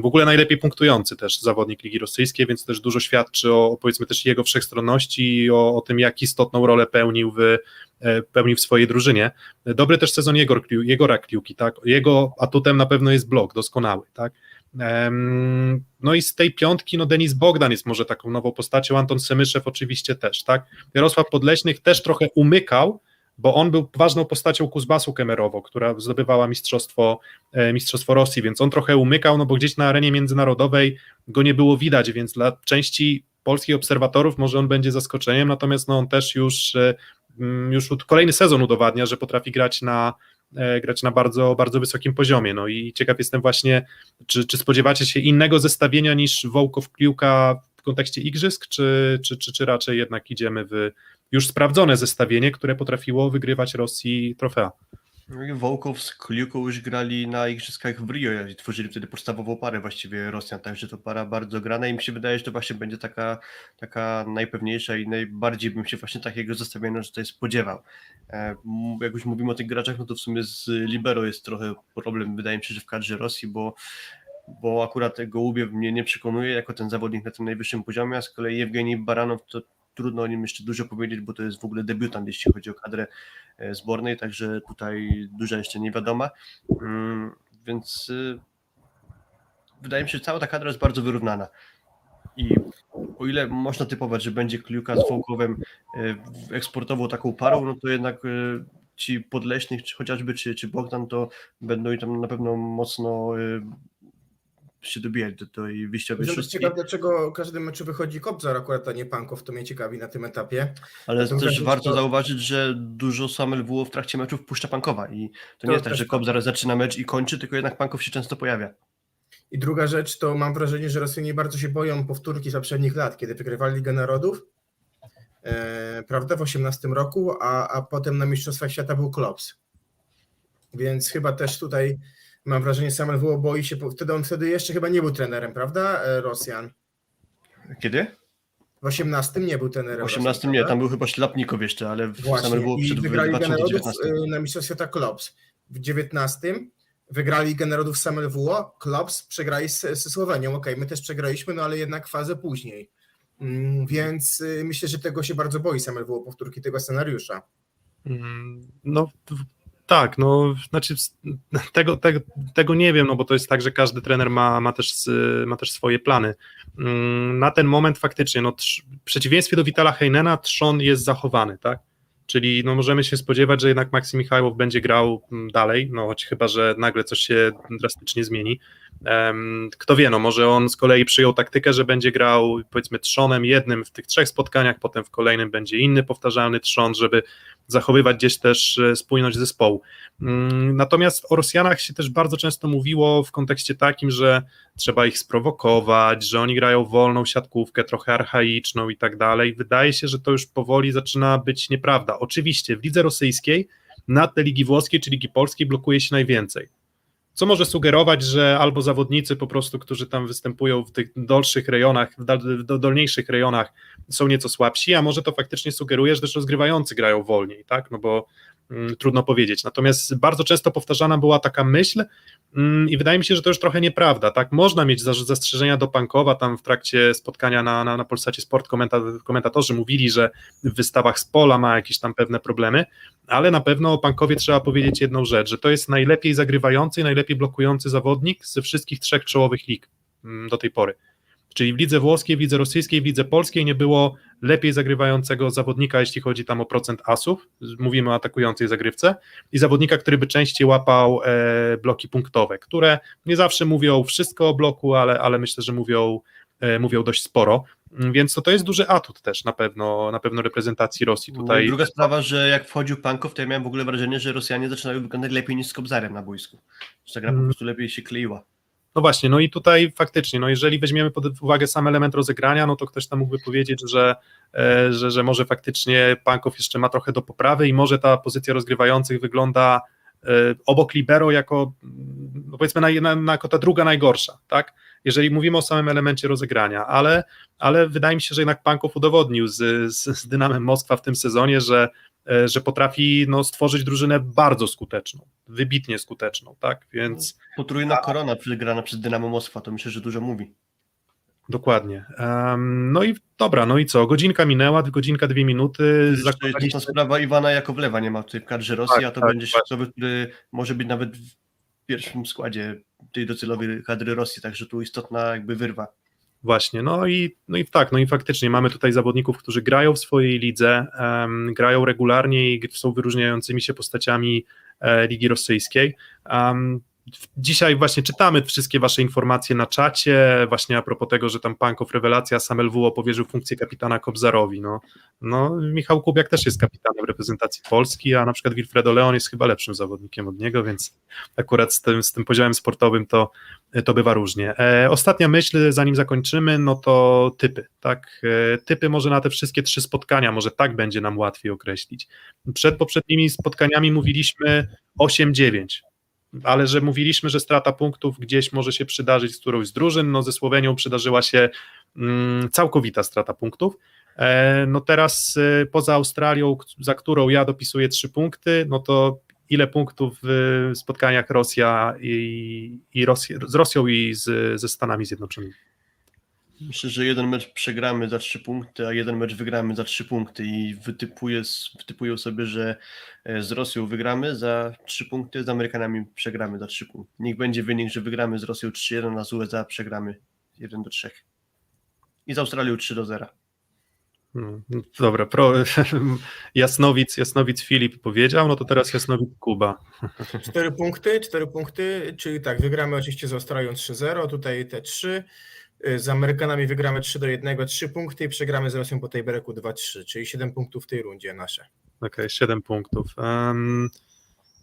w ogóle najlepiej punktujący też zawodnik ligi rosyjskiej, więc też dużo świadczy o, powiedzmy, też jego wszechstronności i o, o tym, jak istotną rolę pełnił w, pełnił w swojej drużynie. Dobry też sezon Jegor, Jegora Kliuki, tak? Jego atutem na pewno jest blok doskonały, tak? No i z tej piątki, no Denis Bogdan jest może taką nową postacią, Anton Semyszew oczywiście też, tak, Jarosław Podleśnych też trochę umykał, bo on był ważną postacią Kuzbasu Kemerowo, która zdobywała mistrzostwo, mistrzostwo Rosji, więc on trochę umykał, no bo gdzieś na arenie międzynarodowej go nie było widać, więc dla części polskich obserwatorów może on będzie zaskoczeniem, natomiast no on też już, już kolejny sezon udowadnia, że potrafi grać na grać na bardzo, bardzo wysokim poziomie. No i ciekaw jestem właśnie, czy, czy spodziewacie się innego zestawienia niż Wołkow-Kliuka w kontekście igrzysk, czy, czy, czy, czy raczej jednak idziemy w już sprawdzone zestawienie, które potrafiło wygrywać Rosji trofea? Wołkow z Kliuką już grali na igrzyskach w Rio i tworzyli wtedy podstawową parę właściwie Rosjan, także to para bardzo grana i mi się wydaje, że to właśnie będzie taka, taka najpewniejsza i najbardziej bym się właśnie takiego zestawienia tutaj spodziewał. Jak już mówimy o tych graczach, no to w sumie z libero jest trochę problem, wydaje mi się, że w kadrze Rosji, bo bo akurat Gołubiew mnie nie przekonuje jako ten zawodnik na tym najwyższym poziomie, a z kolei Jewgenij Baranow to trudno o nim jeszcze dużo powiedzieć, bo to jest w ogóle debiutant, jeśli chodzi o kadrę zbornej, także tutaj duża jeszcze niewiadoma, więc wydaje mi się, że cała ta kadra jest bardzo wyrównana i o ile można typować, że będzie Kliuka z Wołkowem eksportową taką parą, no to jednak ci Podleśnych, czy chociażby czy, czy Bogdan, to będą i tam na pewno mocno się dobijać do tej wyjściowej szóstki. Ciekawe, dlaczego każdy meczu wychodzi Kobzar akurat, a nie Pankow, to mnie ciekawi na tym etapie. Ale tym też warto to... zauważyć, że dużo Samel Wuo w trakcie meczów puszcza Pankowa i to, to nie jest tak, też... że Kobzar zaczyna mecz i kończy, tylko jednak Pankow się często pojawia. I druga rzecz, to mam wrażenie, że Rosjanie bardzo się boją powtórki z poprzednich lat, kiedy wygrywali Ligę Narodów, e, prawda, w osiemnastym roku, a, a potem na Mistrzostwach Świata był klops. Więc chyba też tutaj mam wrażenie, że Samel Wuo boi się, wtedy on wtedy jeszcze chyba nie był trenerem, prawda, Rosjan? Kiedy? W osiemnastym nie był trenerem. W osiemnastym nie, tam był chyba Ślapnikow jeszcze, ale Samel Wuo przed dwa tysiące dziewiętnastym. Na Mistrzostw Świata Klops. W dziewiętnastym wygrali Ligę Narodów Samel Wuo, Klops przegrali ze Słowenią. Okej, okay, my też przegraliśmy, no ale jednak fazę później. Mm, więc myślę, że tego się bardzo boi Samel Wuo, powtórki tego scenariusza. Mm, no... Tak, no znaczy tego, tego, tego nie wiem, no bo to jest tak, że każdy trener ma, ma, też, ma też swoje plany. Na ten moment faktycznie, no, w przeciwieństwie do Vitala Heynena, trzon jest zachowany, tak? Czyli no możemy się spodziewać, że jednak Maksim Michałow będzie grał dalej, no choć chyba, że nagle coś się drastycznie zmieni. Kto wie, no może on z kolei przyjął taktykę, że będzie grał powiedzmy trzonem jednym w tych trzech spotkaniach, potem w kolejnym będzie inny powtarzalny trzon, żeby zachowywać gdzieś też spójność zespołu. Natomiast o Rosjanach się też bardzo często mówiło w kontekście takim, że trzeba ich sprowokować, że oni grają wolną siatkówkę, trochę archaiczną i tak dalej. Wydaje się, że to już powoli zaczyna być nieprawda. Oczywiście w lidze rosyjskiej na tle Ligi Włoskiej czy Ligi Polskiej blokuje się najwięcej. Co może sugerować, że albo zawodnicy po prostu, którzy tam występują w tych dolszych rejonach, w, dal, w dolniejszych rejonach są nieco słabsi, a może to faktycznie sugeruje, że też rozgrywający grają wolniej, tak? No bo mm, trudno powiedzieć. Natomiast bardzo często powtarzana była taka myśl mm, i wydaje mi się, że to już trochę nieprawda, tak? Można mieć zastrzeżenia do Pankowa, tam w trakcie spotkania na, na, na Polsacie Sport komentator, komentatorzy mówili, że w wystawach z pola ma jakieś tam pewne problemy, ale na pewno o Pankowie trzeba powiedzieć jedną rzecz, że to jest najlepiej zagrywający, najlepiej blokujący zawodnik ze wszystkich trzech czołowych lig do tej pory. Czyli w lidze włoskiej, w lidze rosyjskiej, w lidze polskiej nie było lepiej zagrywającego zawodnika, jeśli chodzi tam o procent asów, mówimy o atakującej zagrywce, i zawodnika, który by częściej łapał e, bloki punktowe, które nie zawsze mówią wszystko o bloku, ale, ale myślę, że mówią, e, mówią dość sporo. Więc to, to jest duży atut też na pewno na pewno reprezentacji Rosji tutaj. Druga sprawa, że jak wchodził Pankow, to ja miałem w ogóle wrażenie, że Rosjanie zaczynają wyglądać lepiej niż z Kobzarem na boisku. Że ta gra po prostu lepiej się kleiła. No właśnie, no i tutaj faktycznie, no jeżeli weźmiemy pod uwagę sam element rozegrania, no to ktoś tam mógłby powiedzieć, że, że, że może faktycznie Pankow jeszcze ma trochę do poprawy i może ta pozycja rozgrywających wygląda obok libero jako, no powiedzmy, na, na, na, jako ta druga najgorsza, tak? Jeżeli mówimy o samym elemencie rozegrania, ale, ale wydaje mi się, że jednak Pankow udowodnił z, z, z Dynamem Moskwa w tym sezonie, że, że potrafi no, stworzyć drużynę bardzo skuteczną, wybitnie skuteczną, tak? Więc potrójna korona przegrana przez Dynamo Moskwa, to myślę, że dużo mówi. Dokładnie. Um, no i dobra, no i co? Godzinka minęła, godzinka, dwie minuty. To zakładaliśmy... jest sprawa Iwana Jakowlewa, nie ma tutaj w kadrze Rosji, tak, a to tak, będzie środkowy, który może być nawet w pierwszym składzie tej docelowej kadry Rosji, także tu istotna jakby wyrwa. Właśnie, no i, no i tak, no i faktycznie mamy tutaj zawodników, którzy grają w swojej lidze, um, grają regularnie i są wyróżniającymi się postaciami e, Ligi Rosyjskiej. Um, Dzisiaj właśnie czytamy wszystkie wasze informacje na czacie, właśnie a propos tego, że tam Pankow rewelacja, sam L W O powierzył funkcję kapitana Kobzarowi. No, no, Michał Kubiak też jest kapitanem reprezentacji Polski, a na przykład Wilfredo Leon jest chyba lepszym zawodnikiem od niego, więc akurat z tym, z tym poziomem sportowym to, to bywa różnie. E, ostatnia myśl, zanim zakończymy, no to typy, tak? E, typy może na te wszystkie trzy spotkania, może tak będzie nam łatwiej określić. Przed poprzednimi spotkaniami mówiliśmy osiem dziewięć. Ale że mówiliśmy, że strata punktów gdzieś może się przydarzyć z którąś z drużyn, no ze Słowenią przydarzyła się mm, całkowita strata punktów, e, no teraz e, poza Australią, za którą ja dopisuję trzy punkty, no to ile punktów w spotkaniach Rosja i, i Rosja, z Rosją i z, ze Stanami Zjednoczonymi? Myślę, że jeden mecz przegramy za trzy punkty, a jeden mecz wygramy za trzy punkty i wytypuję, wytypuję sobie, że z Rosją wygramy za trzy punkty, z Amerykanami przegramy za trzy punkty. Niech będzie wynik, że wygramy z Rosją trzy jeden, a z U S A przegramy jeden do trzech i z Australią trzy do zera. No, dobra, pro, Jasnowic, Jasnowic Filip powiedział, no to teraz Jasnowic Kuba. Cztery punkty, cztery punkty, czyli tak, wygramy oczywiście z Australią trzy zero, tutaj te trzy. Z Amerykanami wygramy trzy do jednego, trzy punkty i przegramy z Rosją po tej breaku dwa trzy, czyli siedem punktów w tej rundzie nasze. Okej, okay, siedem punktów. Um,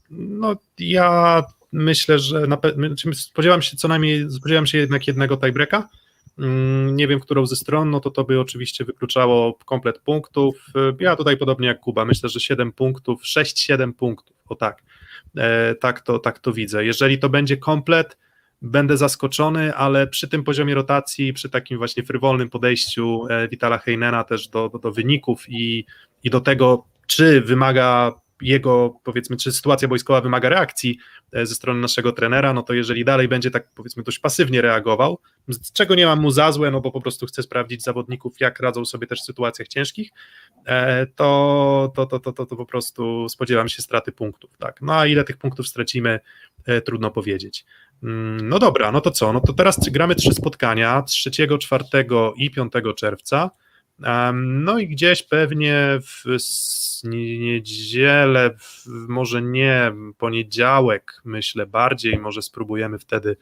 no ja myślę, że na pe- spodziewam się co najmniej, spodziewam się jednak jednego tiebreaka. Um, nie wiem, którą ze stron, no to to by oczywiście wykluczało komplet punktów. Ja tutaj podobnie jak Kuba, myślę, że siedem punktów, sześć siedem punktów, o tak. E, tak, to, tak to widzę. Jeżeli to będzie komplet, będę zaskoczony, ale przy tym poziomie rotacji, przy takim właśnie frywolnym podejściu Vitala Heynena też do, do, do wyników i, i do tego, czy wymaga jego, powiedzmy, czy sytuacja boiskowa wymaga reakcji ze strony naszego trenera, no to jeżeli dalej będzie tak, powiedzmy, dość pasywnie reagował, z czego nie mam mu za złe, no bo po prostu chcę sprawdzić zawodników, jak radzą sobie też w sytuacjach ciężkich, to, to, to, to, to, to po prostu spodziewam się straty punktów, tak, no a ile tych punktów stracimy, trudno powiedzieć. No dobra, no to co, no to teraz gramy trzy spotkania, trzeciego, czwartego i piątego czerwca, No i gdzieś pewnie w niedzielę, może nie, poniedziałek, myślę bardziej, może spróbujemy wtedy,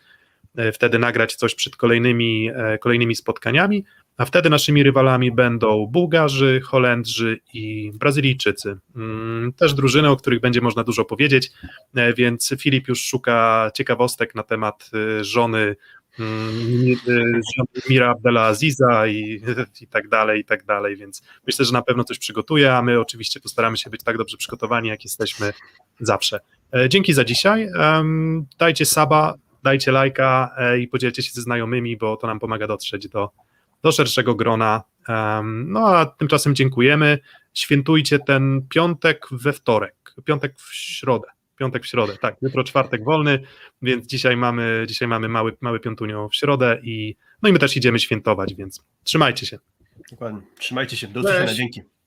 wtedy nagrać coś przed kolejnymi, kolejnymi spotkaniami, a wtedy naszymi rywalami będą Bułgarzy, Holendrzy i Brazylijczycy. Też drużyny, o których będzie można dużo powiedzieć, więc Filip już szuka ciekawostek na temat żony Mira Abdelaziza i, i tak dalej, i tak dalej, więc myślę, że na pewno coś przygotuje, a my oczywiście postaramy się być tak dobrze przygotowani, jak jesteśmy zawsze. Dzięki za dzisiaj, dajcie suba, dajcie lajka i podzielcie się ze znajomymi, bo to nam pomaga dotrzeć do, do szerszego grona. No a tymczasem dziękujemy, świętujcie ten piątek we wtorek, piątek w środę. Piątek w środę, tak, jutro czwartek wolny, więc dzisiaj mamy, dzisiaj mamy mały, mały piątunio w środę i no i my też idziemy świętować, więc trzymajcie się. Dokładnie, trzymajcie się, do zobaczenia, dzięki.